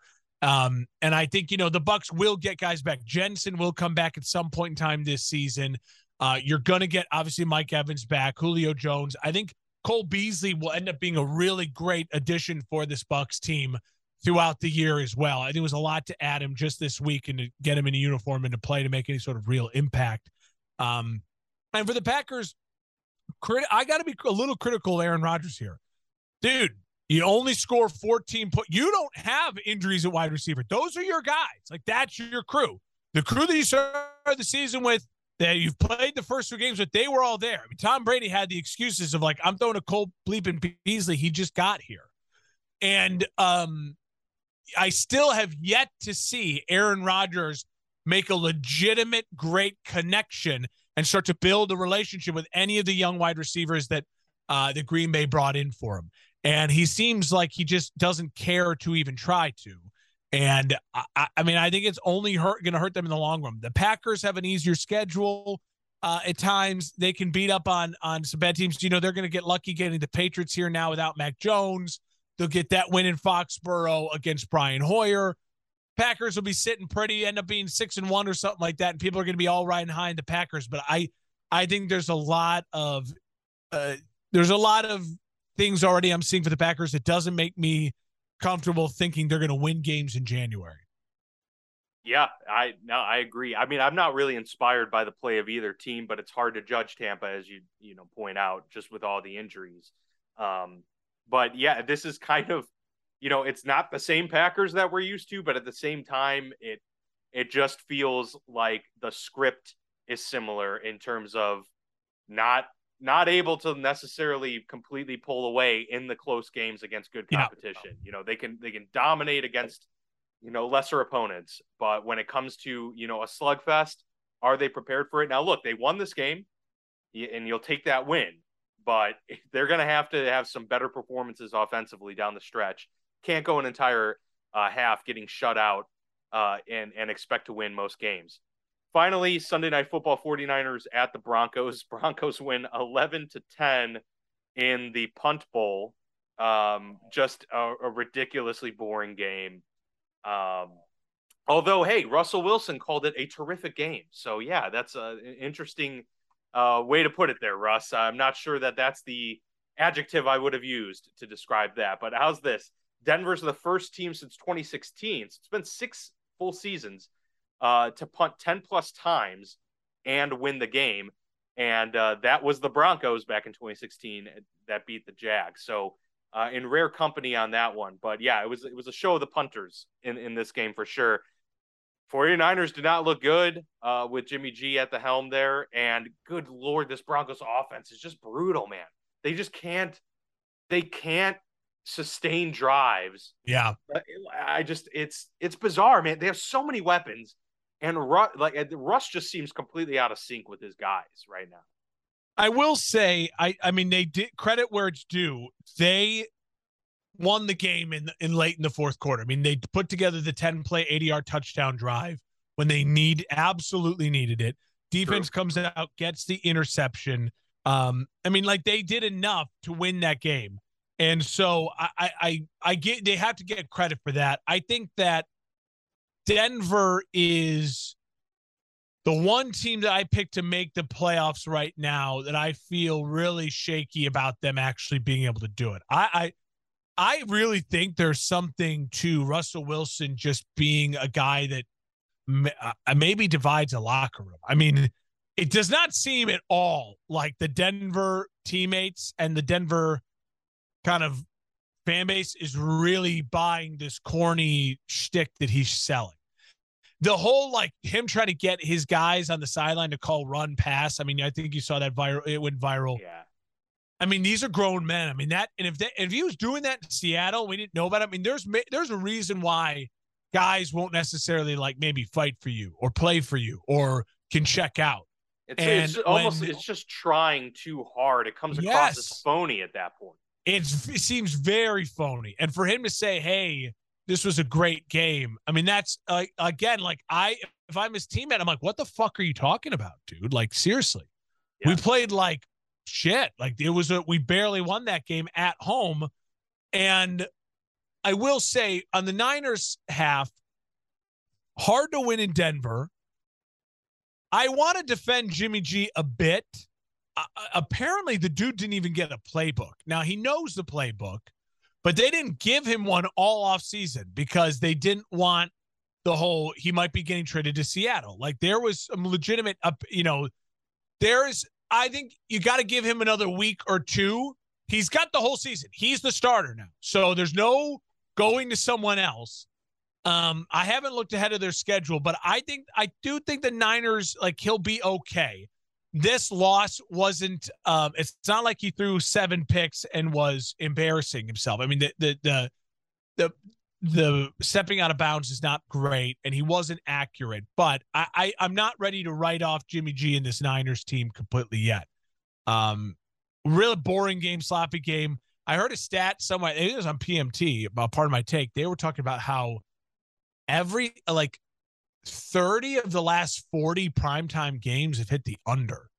Um, and I think, you know, the Bucs will get guys back. Jensen will come back at some point in time this season. Uh, you're going to get, obviously, Mike Evans back, Julio Jones. I think Cole Beasley will end up being a really great addition for this Bucs team throughout the year as well. I think it was a lot to add him just this week and to get him in a uniform and to play to make any sort of real impact. Um, and for the Packers, I got to be a little critical of Aaron Rodgers here. Dude, you only score fourteen points. You don't have injuries at wide receiver. Those are your guys. Like, that's your crew. The crew that you started the season with, that you've played the first two games with, they were all there. I mean, Tom Brady had the excuses of, like, I'm throwing a cold bleeping Beasley. He just got here. And um, I still have yet to see Aaron Rodgers make a legitimate great connection and start to build a relationship with any of the young wide receivers that uh, the Green Bay brought in for him. And he seems like he just doesn't care to even try to. And, I, I mean, I think it's only hurt, going to hurt them in the long run. The Packers have an easier schedule uh, at times. They can beat up on on some bad teams. You know, they're going to get lucky getting the Patriots here now without Mac Jones. They'll get that win in Foxborough against Brian Hoyer. Packers will be sitting pretty, end up being six and one or something like that, and people are going to be all riding high in the Packers. But I, I think there's a lot of, uh, there's a lot of things already I'm seeing for the Packers that doesn't make me comfortable thinking they're going to win games in January. Yeah, I no, I agree. I mean, I'm not really inspired by the play of either team, but it's hard to judge Tampa, as you you know point out, just with all the injuries. Um, but yeah, this is kind of. You know, it's not the same Packers that we're used to, but at the same time, it it just feels like the script is similar in terms of not not able to necessarily completely pull away in the close games against good competition. Yeah. You know, they can they can dominate against, you know, lesser opponents. But when it comes to, you know, a slugfest, are they prepared for it? Now, look, they won this game and you'll take that win, but they're going to have to have some better performances offensively down the stretch. Can't go an entire uh, half getting shut out uh, and, and expect to win most games. Finally, Sunday Night Football, forty-niners at the Broncos. Broncos win eleven to ten in the Punt Bowl. Um, just a, a ridiculously boring game. Um, although, hey, Russell Wilson called it a terrific game. So, yeah, that's a, an interesting uh, way to put it there, Russ. I'm not sure that that's the adjective I would have used to describe that. But how's this? Denver's the first team since twenty sixteen. So it's been six full seasons uh, to punt ten plus times and win the game. And uh, that was the Broncos back in twenty sixteen that beat the Jags. So uh, in rare company on that one. But yeah, it was it was a show of the punters in, in this game for sure. 49ers did not look good uh, with Jimmy G at the helm there. And good Lord, this Broncos offense is just brutal, man. They just can't, they can't sustain drives. Yeah. I just, it's, it's bizarre, man. They have so many weapons. And Russ, like Russ just seems completely out of sync with his guys right now. I will say, I, I mean, they did credit where it's due. They won the game in in late in the fourth quarter. I mean, they put together the ten play eighty yard touchdown drive when they need absolutely needed it. Defense True. comes out, gets the interception. Um, I mean, like they did enough to win that game. And so I, I, I get, they have to get credit for that. I think that Denver is the one team that I picked to make the playoffs right now that I feel really shaky about them actually being able to do it. I I, I really think there's something to Russell Wilson just being a guy that m- uh, maybe divides a locker room. I mean, it does not seem at all like the Denver teammates and the Denver kind of fan base is really buying this corny shtick that he's selling. The whole, like him trying to get his guys on the sideline to call run pass. I mean, I think you saw that viral. It went viral. Yeah. I mean, these are grown men. I mean that, and if they, if he was doing that in Seattle, we didn't know about it. I mean, there's, there's a reason why guys won't necessarily like maybe fight for you or play for you or can check out. It's, it's almost, when, it's just trying too hard. It comes across yes. as phony at that point. It's, it seems very phony. And for him to say, hey, this was a great game. I mean, that's, uh, again, like, I if I'm his teammate, I'm like, what the fuck are you talking about, dude? Like, seriously. Yeah. We played like shit. Like, it was a, we barely won that game at home. And I will say, on the Niners half, hard to win in Denver. I want to defend Jimmy G a bit. Uh, apparently the dude didn't even get a playbook. Now he knows the playbook, but they didn't give him one all off season because they didn't want the whole, he might be getting traded to Seattle. Like there was some legitimate up, you know, there is, I think you got to give him another week or two. He's got the whole season. He's the starter now. So there's no going to someone else. Um, I haven't looked ahead of their schedule, but I think, I do think the Niners, like he'll be okay. This loss wasn't um, – it's not like he threw seven picks and was embarrassing himself. I mean, the, the the the the stepping out of bounds is not great, and he wasn't accurate. But I, I, I'm not ready to write off Jimmy G and this Niners team completely yet. Um, really boring game, sloppy game. I heard a stat somewhere – it was on P M T, about part of my take. They were talking about how every – like. thirty of the last forty primetime games have hit the under.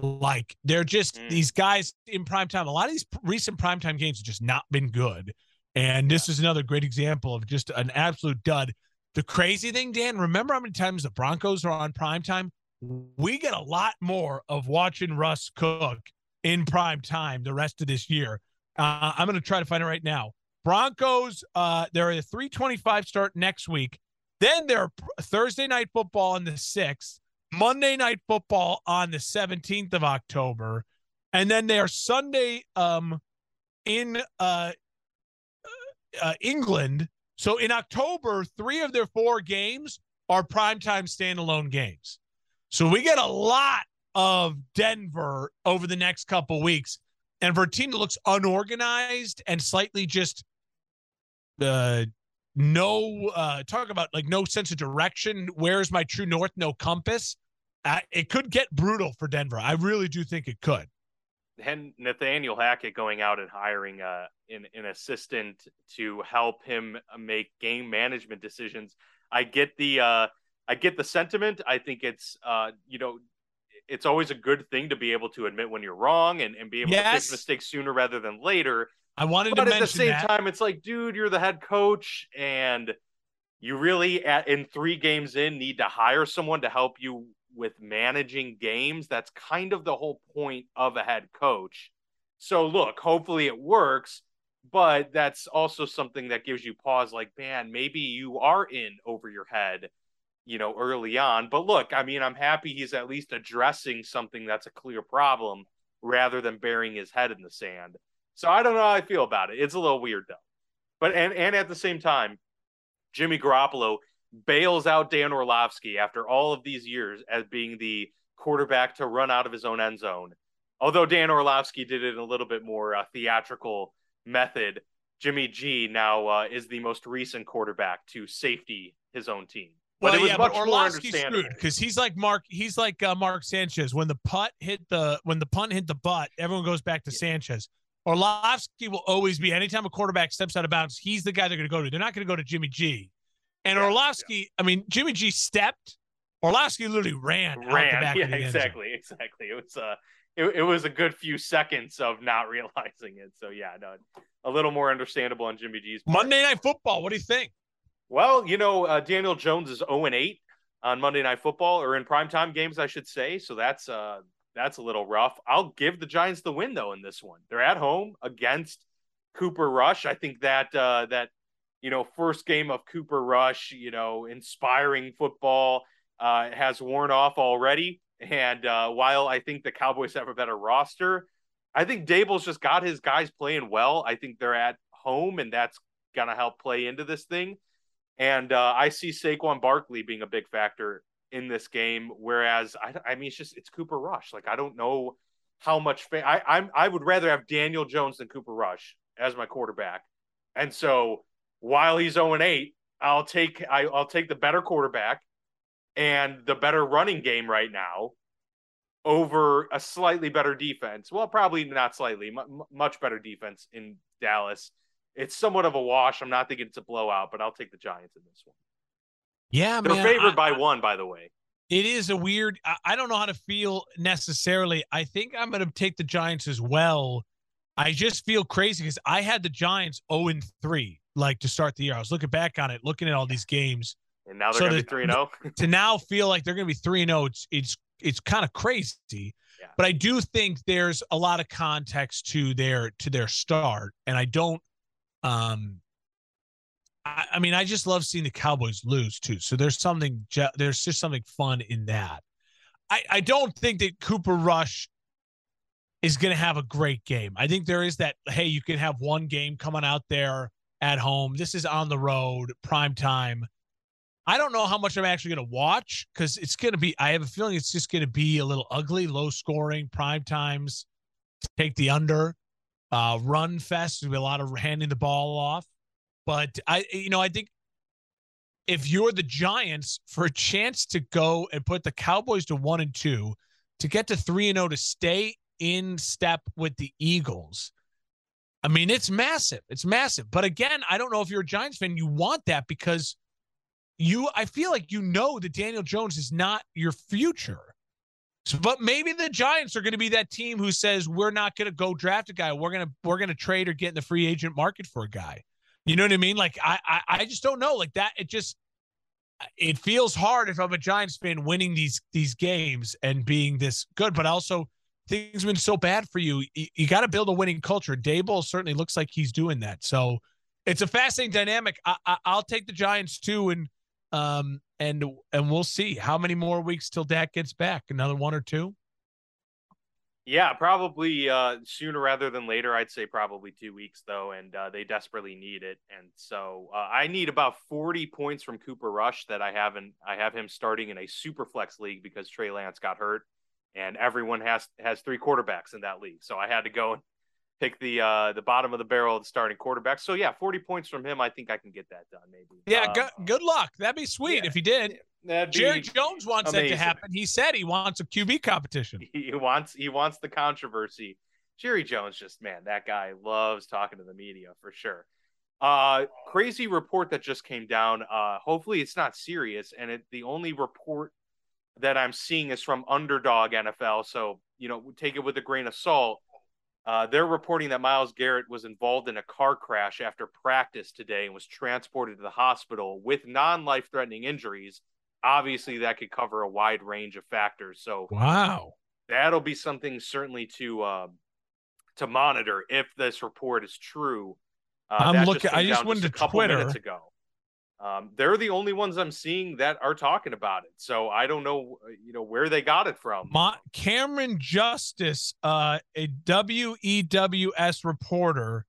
Like they're just mm. these guys in primetime. A lot of these p- recent primetime games have just not been good. And this is another great example of just an absolute dud. The crazy thing, Dan, remember how many times the Broncos are on primetime? We get a lot more of watching Russ cook in primetime the rest of this year. Uh, I'm going to try to find it right now. Broncos, uh, they're at a three twenty-five start next week. Then there are Thursday night football on the sixth, Monday night football on the seventeenth of October, and then they are Sunday um, in uh, uh, England. So in October, three of their four games are primetime standalone games. So we get a lot of Denver over the next couple weeks. And for a team that looks unorganized and slightly just uh, – No, uh, talk about like no sense of direction. Where's my true north? No compass. Uh, it could get brutal for Denver. I really do think it could. And Nathaniel Hackett going out and hiring uh, an, an assistant to help him make game management decisions. I get the uh, I get the sentiment. I think it's uh, you know, it's always a good thing to be able to admit when you're wrong and, and be able yes. to fix mistakes sooner rather than later. I wanted but to mention that. But at the same that. time, it's like, dude, you're the head coach, and you really, at, in three games in, need to hire someone to help you with managing games. That's kind of the whole point of a head coach. So, look, hopefully it works, but that's also something that gives you pause, like, man, maybe you are in over your head you know, early on. But look, I mean, I'm happy he's at least addressing something that's a clear problem rather than burying his head in the sand. So I don't know how I feel about it. It's a little weird, though. But and, and at the same time, Jimmy Garoppolo bails out Dan Orlovsky after all of these years as being the quarterback to run out of his own end zone. Although Dan Orlovsky did it in a little bit more uh, theatrical method, Jimmy G now uh, is the most recent quarterback to safety his own team. But well, it was yeah, much but Orlovsky more understandable because he's like Mark. He's like uh, Mark Sanchez. When the putt hit the when the punt hit the butt, everyone goes back to yeah. Sanchez. Orlovsky will always be, anytime a quarterback steps out of bounds, he's the guy they're going to go to. They're not going to go to Jimmy G. And yeah, Orlovsky, yeah. I mean, Jimmy G stepped. Orlovsky literally ran. Ran. Out the back yeah, of the exactly. End zone. Exactly. It was, uh, it, it was a good few seconds of not realizing it. So, yeah, no, a little more understandable on Jimmy G's part. Monday Night Football. What do you think? Well, you know, uh, Daniel Jones is oh and eight on Monday Night Football, or in primetime games, I should say. So that's uh, that's a little rough. I'll give the Giants the win, though, in this one. They're at home against Cooper Rush. I think that uh, that, you know, first game of Cooper Rush, you know, inspiring football uh, has worn off already. And uh, while I think the Cowboys have a better roster, I think Dable's just got his guys playing well. I think they're at home, and that's going to help play into this thing. And uh, I see Saquon Barkley being a big factor in this game, whereas I, I mean, it's just it's Cooper Rush. Like, I don't know how much fa- I I'm, I would rather have Daniel Jones than Cooper Rush as my quarterback. And so while he's oh and eight, I'll take I, I'll take the better quarterback and the better running game right now over a slightly better defense. Well, probably not slightly, m- much better defense in Dallas. It's somewhat of a wash. I'm not thinking it's a blowout, but I'll take the Giants in this one. Yeah, they're man, favored I, by I, one, by the way. It is a weird. I, I don't know how to feel necessarily. I think I'm going to take the Giants as well. I just feel crazy because I had the Giants oh and three like to start the year. I was looking back on it, looking at all these games, and now they're so going to be three and oh. To now feel like they're going to be three and oh. It's it's it's kind of crazy. Yeah. But I do think there's a lot of context to their to their start, and I don't. Um, I, I mean, I just love seeing the Cowboys lose too. So there's something, there's just something fun in that. I, I don't think that Cooper Rush is going to have a great game. I think there is that, hey, you can have one game coming out there at home. This is on the road, prime time. I don't know how much I'm actually going to watch because it's going to be, I have a feeling it's just going to be a little ugly, low scoring, prime times, take the under. Uh, run fest. There'll be a lot of handing the ball off. But, I, you know, I think if you're the Giants, for a chance to go and put the Cowboys to one and two, to get to three and oh, to stay in step with the Eagles, I mean, it's massive. It's massive. But, again, I don't know if you're a Giants fan. You want that because you. I feel like you know that Daniel Jones is not your future. So, but maybe the Giants are going to be that team who says we're not going to go draft a guy. We're going to we're going to trade or get in the free agent market for a guy. You know what I mean? Like I, I I just don't know. Like that it just it feels hard if I'm a Giants fan winning these these games and being this good. But also things have been so bad for you. You, you got to build a winning culture. Daboll certainly looks like he's doing that. So it's a fascinating dynamic. I, I I'll take the Giants too and. Um, and and we'll see how many more weeks till Dak gets back. Another one or two? Yeah, probably uh, sooner rather than later. I'd say probably two weeks, though, and uh, they desperately need it. And so uh, I need about forty points from Cooper Rush that I haven't. I have him starting in a super flex league because Trey Lance got hurt, and everyone has has three quarterbacks in that league. So I had to go and pick the uh, the bottom of the barrel of the starting quarterback. So, yeah, forty points from him. I think I can get that done, maybe. Yeah, uh, go- good luck. That'd be sweet yeah, if he did. Jared Jones wants amazing. that to happen. He said he wants a Q B competition. He wants he wants the controversy. Jerry Jones just, man, that guy loves talking to the media for sure. Uh, crazy report that just came down. Uh, hopefully it's not serious, and it, the only report that I'm seeing is from Underdog N F L. So, you know, take it with a grain of salt. Uh, they're reporting that Myles Garrett was involved in a car crash after practice today and was transported to the hospital with non-life-threatening injuries. Obviously, that could cover a wide range of factors. So, wow, that'll be something certainly to uh, to monitor if this report is true. Uh, I'm looking. I just went to Twitter. Um, they're the only ones I'm seeing that are talking about it. So I don't know, you know, where they got it from. Mon- Cameron Justice, uh, a W E W S reporter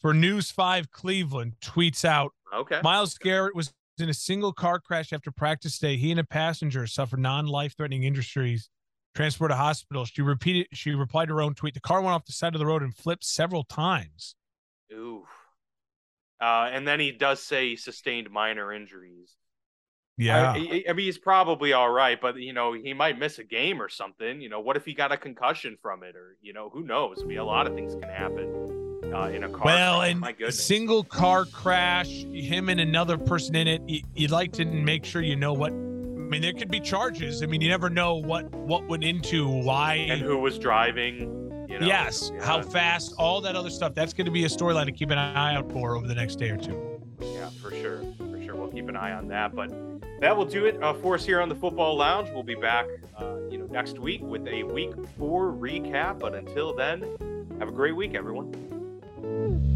for News five Cleveland, tweets out, okay, Myles Garrett was in a single car crash after practice day. He and a passenger suffered non-life-threatening injuries, transported to hospital. She repeated, she replied to her own tweet. The car went off the side of the road and flipped several times. Ooh. Uh, and then he does say he sustained minor injuries. Yeah. I, I mean, he's probably all right, but, you know, he might miss a game or something. You know, what if he got a concussion from it? Or, you know, who knows? I mean, a lot of things can happen uh, in a car. Well, crash. And a single car crash, him and another person in it, you, you'd like to make sure you know what. I mean, there could be charges. I mean, you never know what, what went into why. And who was driving. You know, yes, yeah. How fast, all that other stuff. That's going to be a storyline to keep an eye out for over the next day or two. Yeah, for sure. For sure. We'll keep an eye on that. But that will do it uh, for us here on the Football Lounge. We'll be back uh, you know, next week with a week four recap. But until then, have a great week, everyone.